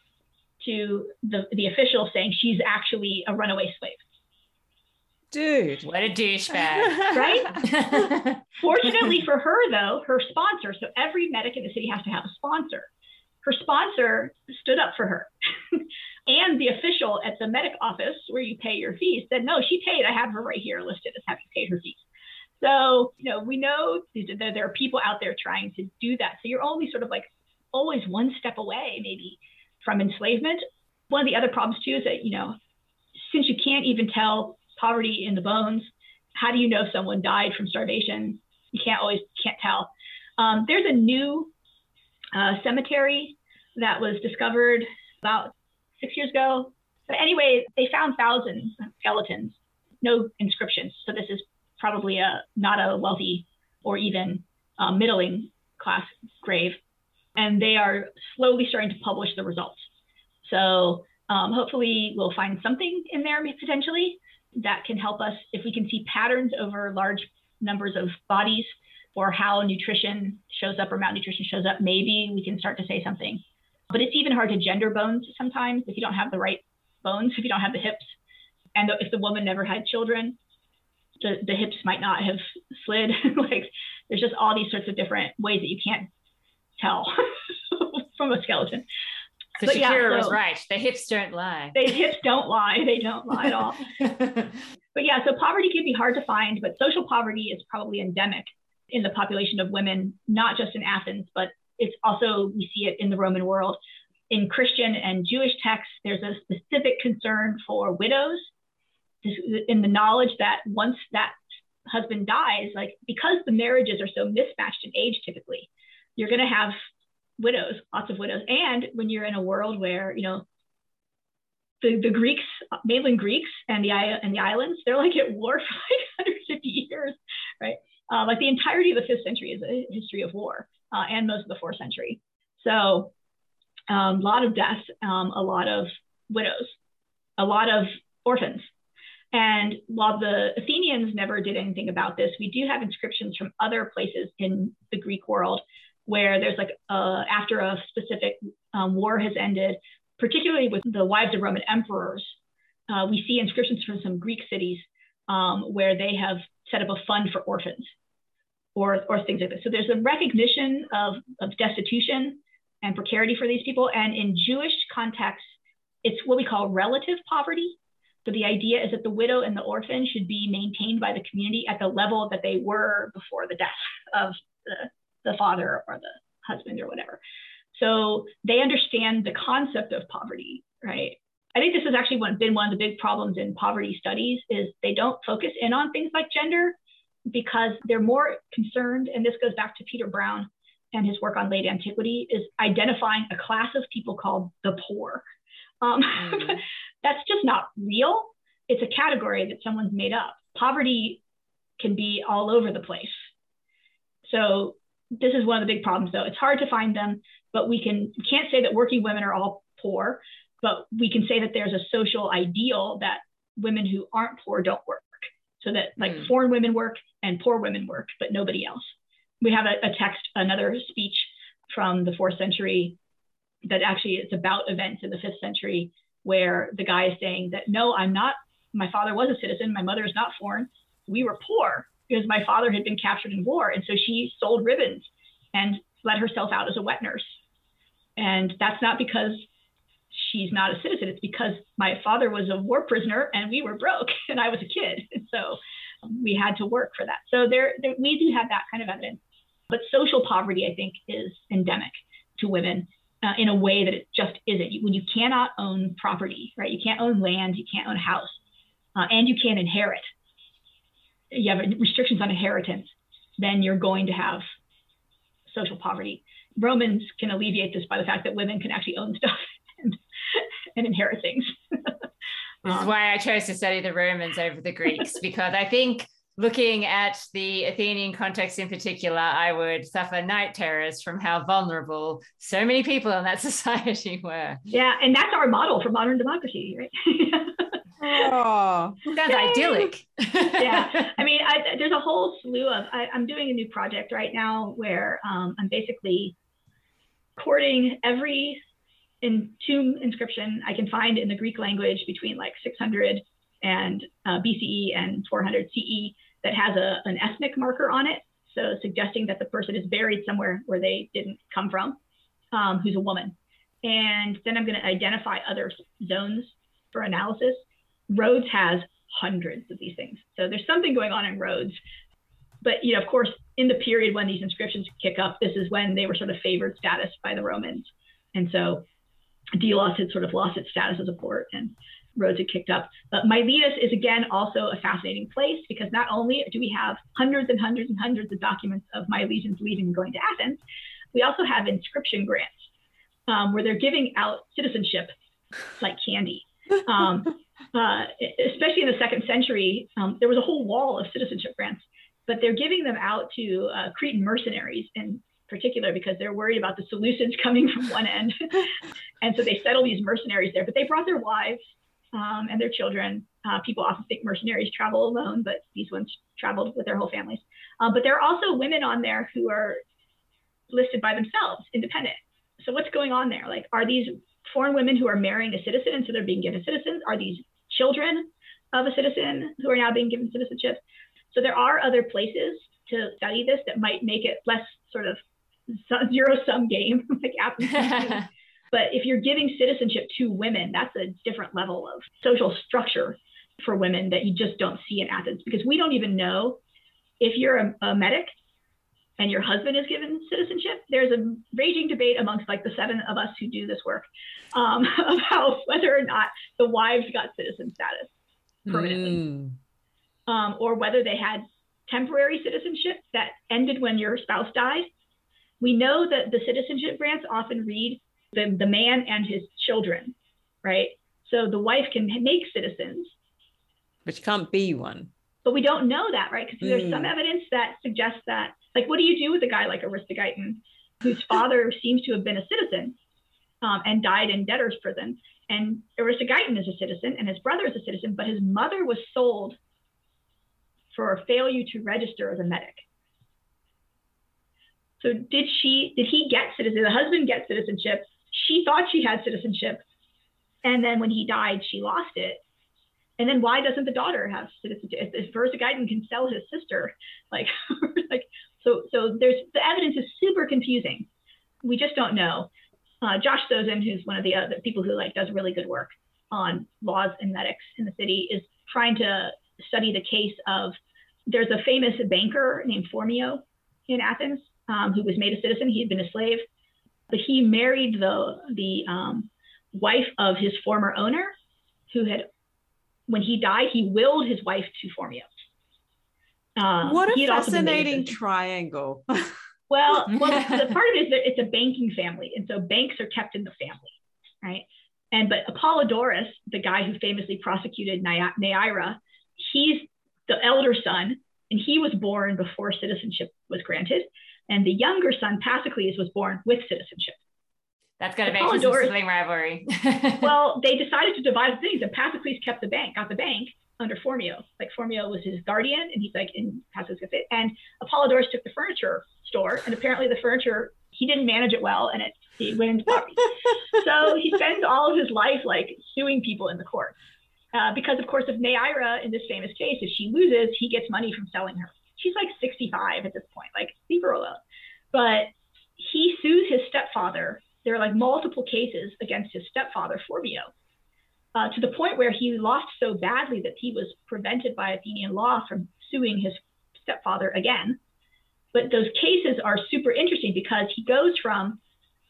to the official, saying she's actually a runaway slave. Dude, what a douchebag. Right? Fortunately for her, though, her sponsor, so every medic in the city has to have a sponsor. Her sponsor stood up for her. And the official at the medic office where you pay your fees said, no, she paid. I have her right here listed as having paid her fees. So, you know, we know that there are people out there trying to do that. So you're only sort of like always one step away maybe from enslavement. One of the other problems too is that, you know, since you can't even tell poverty in the bones, how do you know if someone died from starvation? You can't tell. There's a new cemetery that was discovered about 6 years ago. But anyway, they found thousands of skeletons, no inscriptions. So this is probably not a wealthy or even middling class grave. And they are slowly starting to publish the results. So hopefully we'll find something in there potentially that can help us if we can see patterns over large numbers of bodies, or how nutrition shows up or malnutrition shows up. Maybe we can start to say something. But it's even hard to gender bones sometimes if you don't have the right bones, if you don't have the hips. And if the woman never had children, the hips might not have slid. Like there's just all these sorts of different ways that you can't tell from a skeleton. So Shakira was right. The hips don't lie. The hips don't lie. They don't lie at all. But yeah, so poverty can be hard to find, but social poverty is probably endemic in the population of women, not just in Athens, but it's also, we see it in the Roman world. In Christian and Jewish texts, there's a specific concern for widows in the knowledge that once that husband dies, like because the marriages are so mismatched in age, typically, you're going to have widows, lots of widows. And when you're in a world where, you know, the Greeks, mainland Greeks and the islands, they're like at war for like 150 years, right? Like the entirety of the 5th century is a history of war and most of the 4th century. So a lot of deaths, a lot of widows, a lot of orphans. And while the Athenians never did anything about this, we do have inscriptions from other places in the Greek world where there's like after a specific war has ended, particularly with the wives of Roman emperors, we see inscriptions from some Greek cities where they have set up a fund for orphans or things like this. So there's a recognition of destitution and precarity for these people. And in Jewish contexts, it's what we call relative poverty. So the idea is that the widow and the orphan should be maintained by the community at the level that they were before the death of the father or the husband or whatever. So they understand the concept of poverty, right? I think this has actually been one of the big problems in poverty studies is they don't focus in on things like gender because they're more concerned, and this goes back to Peter Brown and his work on late antiquity, is identifying a class of people called the poor. That's just not real. It's a category that someone's made up. Poverty can be all over the place. So this is one of the big problems, though. It's hard to find them, but we can't say that working women are all poor, but we can say that there's a social ideal that women who aren't poor don't work. So that foreign women work and poor women work, but nobody else. We have a text, another speech from the 4th century that actually it's about events in the 5th century, where the guy is saying that, no, I'm not, my father was a citizen, my mother is not foreign. We were poor because my father had been captured in war. And so she sold ribbons and let herself out as a wet nurse. And that's not because she's not a citizen. It's because my father was a war prisoner and we were broke and I was a kid. And so we had to work for that. So there we do have that kind of evidence. But social poverty, I think, is endemic to women in a way that it just isn't. When you cannot own property, right? You can't own land, you can't own a house, and you can't inherit. You have restrictions on inheritance, then you're going to have social poverty. Romans can alleviate this by the fact that women can actually own stuff and inherit things. This is why I chose to study the Romans over the Greeks, because I think looking at the Athenian context in particular, I would suffer night terrors from how vulnerable so many people in that society were. Yeah, and that's our model for modern democracy, right? Oh, sounds idyllic. Yeah, I mean, there's a whole slew of, I'm doing a new project right now where I'm basically courting every tomb inscription I can find in the Greek language between like 600 and BCE and 400 CE that has an ethnic marker on it. So suggesting that the person is buried somewhere where they didn't come from, who's a woman. And then I'm going to identify other zones for analysis. Rhodes has hundreds of these things. So there's something going on in Rhodes. But, you know, of course, in the period when these inscriptions kick up, this is when they were sort of favored status by the Romans. And so Delos had sort of lost its status as a port and Rhodes had kicked up. But Miletus is, again, also a fascinating place because not only do we have hundreds and hundreds and hundreds of documents of Milesians leaving and going to Athens, we also have inscription grants where they're giving out citizenship like candy. Especially in the 2nd century, there was a whole wall of citizenship grants, but they're giving them out to Cretan mercenaries in particular because they're worried about the Seleucids coming from one end. And so they settle these mercenaries there, but they brought their wives and their children. People often think mercenaries travel alone, but these ones traveled with their whole families. But there are also women on there who are listed by themselves, independent. So what's going on there? Like, are these foreign women who are marrying a citizen and so they're being given citizens? Are these children of a citizen who are now being given citizenship? So there are other places to study this that might make it less sort of zero-sum game. But if you're giving citizenship to women, that's a different level of social structure for women that you just don't see in Athens, because we don't even know if you're a metic and your husband is given citizenship. There's a raging debate amongst like the 7 of us who do this work about whether or not the wives got citizen status permanently, or whether they had temporary citizenship that ended when your spouse died. We know that the citizenship grants often read the man and his children, right? So the wife can make citizens. But you can't be one. But we don't know that, right? Because there's some evidence that suggests that, like, what do you do with a guy like Aristogeiton, whose father seems to have been a citizen and died in debtor's prison? And Aristogeiton is a citizen and his brother is a citizen, but his mother was sold for failure to register as a metic. So did he get citizenship? The husband get citizenship? She thought she had citizenship. And then when he died, she lost it. And then why doesn't the daughter have citizenship? If Aristogeiton can sell his sister, so there's, the evidence is super confusing. We just don't know. Josh Sozin, who's one of the other people who does really good work on laws and metics in the city, is trying to study the case of, there's a famous banker named Phormio in Athens who was made a citizen. He had been a slave, but he married the wife of his former owner who had, when he died, he willed his wife to Phormio. What a fascinating triangle. Well, the part of it is that it's a banking family, and so banks are kept in the family, right? But Apollodorus, the guy who famously prosecuted Neaira, he's the elder son, and he was born before citizenship was granted, and the younger son, Pasicles, was born with citizenship. That's got to make some sibling rivalry. Well, they decided to divide things, and Pasicles kept the bank, got the bank under Phormio. Like Phormio was his guardian, and he's like, and Pasicles gets it. And Apollodorus took the furniture store, and apparently the furniture, he didn't manage it well, and he went into poverty. So he spends all of his life like suing people in the court, because of course, if Neaira in this famous case, if she loses, he gets money from selling her. She's like 65 at this point, like leave her alone. But he sues his stepfather. There are like multiple cases against his stepfather, Phormio, to the point where he lost so badly that he was prevented by Athenian law from suing his stepfather again. But those cases are super interesting because he goes from,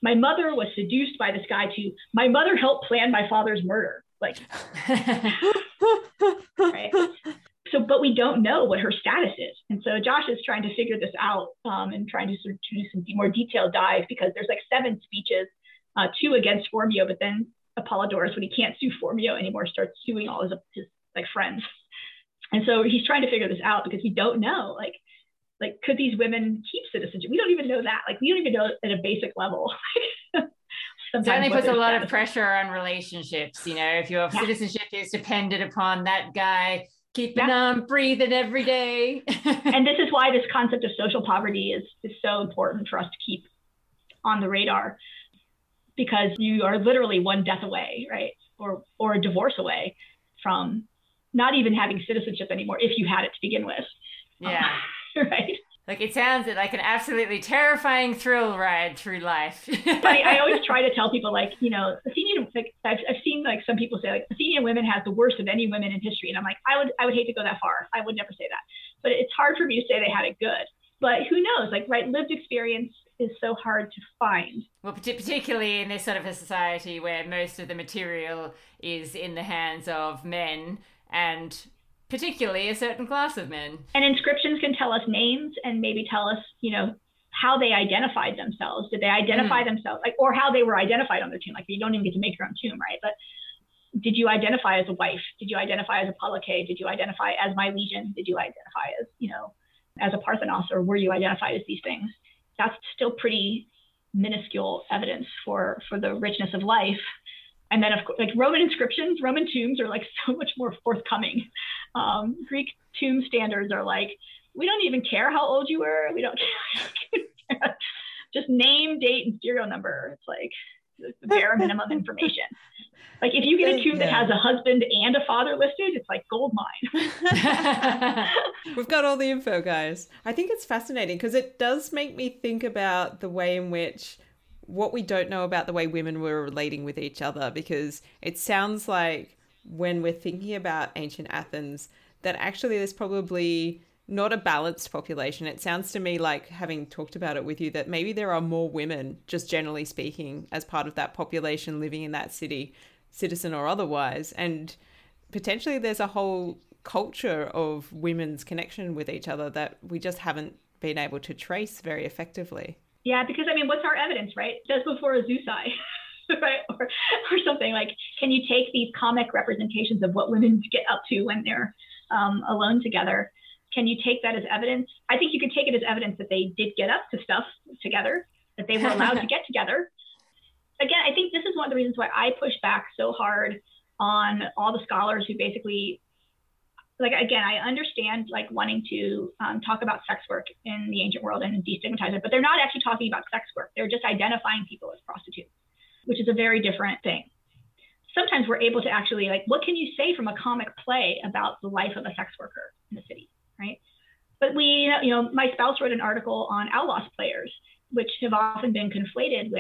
my mother was seduced by this guy to, my mother helped plan my father's murder. Like, right? So, but we don't know what her status is. And so Josh is trying to figure this out and trying to sort of do some more detailed dive because there's like 7 speeches, 2 against Phormio, but then Apollodorus, when he can't sue Phormio anymore, starts suing all his like friends. And so he's trying to figure this out because we don't know, like could these women keep citizenship? We don't even know that. Like we don't even know at a basic level. Certainly puts a lot of pressure on relationships. You know, if your citizenship is dependent upon that guy keeping on breathing every day. And this is why this concept of social poverty is so important for us to keep on the radar, because you are literally one death away, right? Or a divorce away from not even having citizenship anymore if you had it to begin with. Yeah. Right. Like it sounds like an absolutely terrifying thrill ride through life. I always try to tell people, like, you know, Athenian, like, I've seen like some people say like Athenian women have the worst of any women in history, and I'm like, I would hate to go that far. I would never say that, but it's hard for me to say they had it good. But who knows? Like, right, lived experience is so hard to find. Well, particularly in this sort of a society where most of the material is in the hands of men and particularly a certain class of men. And inscriptions can tell us names and maybe tell us, you know, how they identified themselves. Did they identify themselves, like, or how they were identified on their tomb? Like, you don't even get to make your own tomb, right? But did you identify as a wife? Did you identify as a Polike? Did you identify as Milesian? Did you identify as, you know, as a Parthenos? Or were you identified as these things? That's still pretty minuscule evidence for the richness of life. And then, of course, like Roman inscriptions, Roman tombs are like so much more forthcoming. Greek tomb standards are like, we don't even care how old you were. We don't care. Just name, date, and serial number. It's like the bare minimum information. Like if you get a tomb that has a husband and a father listed, it's like gold mine. We've got all the info, guys. I think it's fascinating because it does make me think about the way in which what we don't know about the way women were relating with each other, because it sounds like when we're thinking about ancient Athens, that actually there's probably not a balanced population. It sounds to me like, having talked about it with you, that maybe there are more women, just generally speaking, as part of that population living in that city, citizen or otherwise. And potentially there's a whole culture of women's connection with each other that we just haven't been able to trace very effectively. Yeah, because I mean, what's our evidence, right? Thesmophora Zeusai, right? Or something like, can you take these comic representations of what women get up to when they're alone together? Can you take that as evidence? I think you could take it as evidence that they did get up to stuff together, that they were allowed to get together. Again, I think this is one of the reasons why I push back so hard on all the scholars who basically, like, again, I understand like wanting to talk about sex work in the ancient world and destigmatize it, but they're not actually talking about sex work. They're just identifying people as prostitutes, which is a very different thing. Sometimes we're able to actually, like, what can you say from a comic play about the life of a sex worker in the city, right? But we, you know, my spouse wrote an article on outlaws players, which have often been conflated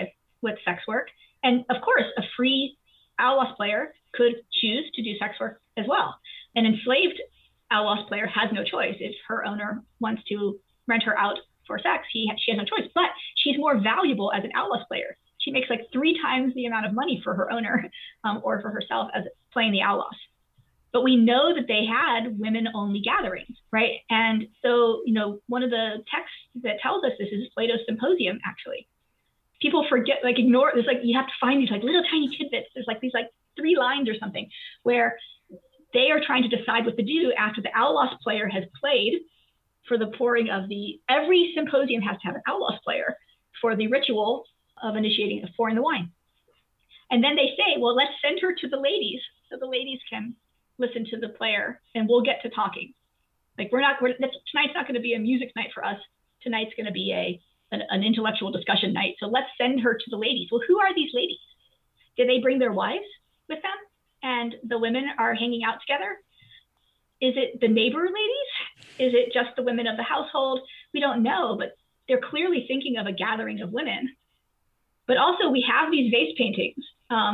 with sex work. And of course, a free outlaws player could choose to do sex work as well. An enslaved outlaw player has no choice. If her owner wants to rent her out for sex, she has no choice, but she's more valuable as an outlaw player. She makes like 3 times the amount of money for her owner or for herself as playing the outlaws. But we know that they had women-only gatherings, right? And so, you know, one of the texts that tells us this is Plato's Symposium, actually. People forget, like, ignore, there's like, you have to find these like little tiny tidbits. There's like these like 3 lines or something where they are trying to decide what to do after the outlaws player has played for the pouring of the, every symposium has to have an outlaws player for the ritual of initiating, of pouring the wine. And then they say, well, let's send her to the ladies so the ladies can listen to the player and we'll get to talking. Like tonight's not going to be a music night for us. Tonight's going to be an intellectual discussion night. So let's send her to the ladies. Well, who are these ladies? Did they bring their wives with them? And the women are hanging out together? Is it the neighbor ladies? Is it just the women of the household? We don't know, but they're clearly thinking of a gathering of women. But also we have these vase paintings,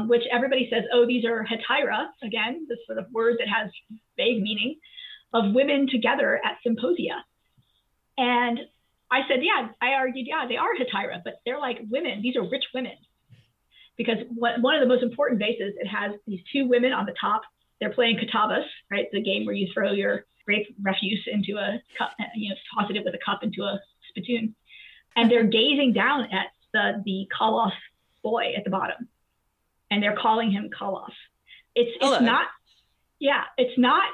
which everybody says, oh, these are hetaira, again, this sort of word that has vague meaning, of women together at symposia. And I said, yeah, I argued, yeah, they are hetaira, but they're like women. These are rich women. Because one of the most important vases, it has these 2 women on the top. They're playing katabas, right? The game where you throw your grape refuse into a cup, you know, toss it with a cup into a spittoon. And they're gazing down at the Kalos boy at the bottom. And they're calling him Kalos. It's not, yeah, it's not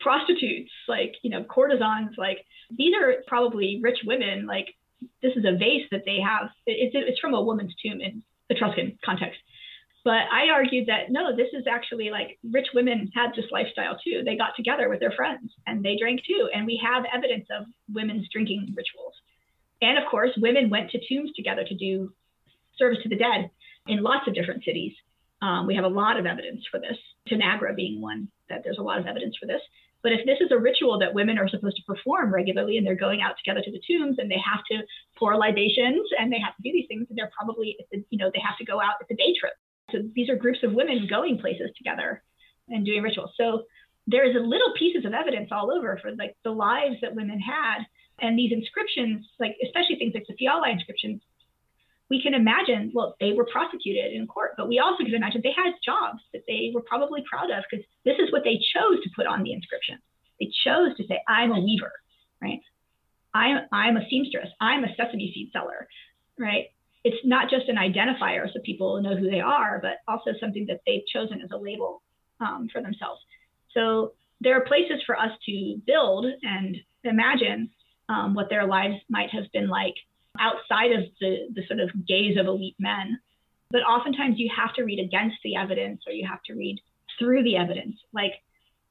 prostitutes, like, you know, courtesans, like, these are probably rich women. Like, this is a vase that they have. It's from a woman's tomb in Etruscan context. But I argued that, no, this is actually like rich women had this lifestyle too. They got together with their friends and they drank too. And we have evidence of women's drinking rituals. And of course, women went to tombs together to do service to the dead in lots of different cities. We have a lot of evidence for this, Tanagra being one, that there's a lot of evidence for this. But if this is a ritual that women are supposed to perform regularly and they're going out together to the tombs and they have to pour libations and they have to do these things, and they're probably, you know, they have to go out at the day trip. So these are groups of women going places together and doing rituals. So there's a little pieces of evidence all over for like the lives that women had. And these inscriptions, like especially things like the Fiala inscriptions, we can imagine, well, they were prosecuted in court, but we also can imagine they had jobs that they were probably proud of because this is what they chose to put on the inscription. They chose to say, I'm a weaver, right? I'm a seamstress. I'm a sesame seed seller, right? It's not just an identifier so people know who they are, but also something that they've chosen as a label for themselves. So there are places for us to build and imagine what their lives might have been like outside of the sort of gaze of elite men. But oftentimes you have to read against the evidence or you have to read through the evidence. Like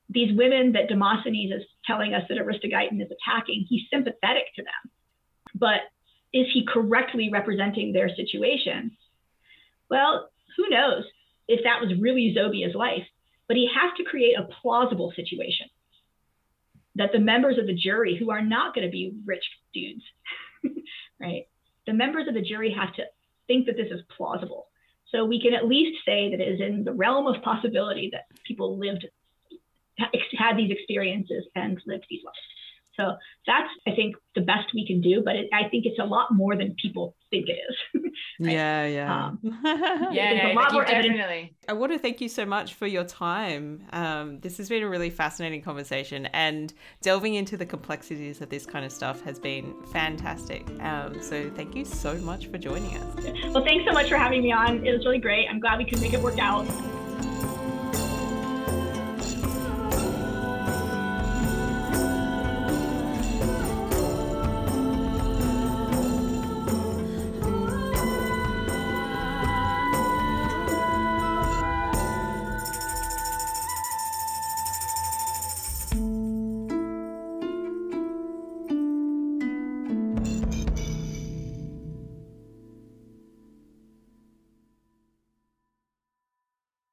these women that Demosthenes is telling us that Aristogeiton is attacking, he's sympathetic to them. But is he correctly representing their situation? Well, who knows if that was really Zobea's life, but he has to create a plausible situation that the members of the jury who are not going to be rich dudes, right? The members of the jury have to think that this is plausible. So we can at least say that it is in the realm of possibility that people lived, had these experiences and lived these lives. So that's, I think, the best we can do. But I think it's a lot more than people think it is. Right? Yeah, yeah. Definitely. I want to thank you so much for your time. This has been a really fascinating conversation. And delving into the complexities of this kind of stuff has been fantastic. So thank you so much for joining us. Well, thanks so much for having me on. It was really great. I'm glad we could make it work out.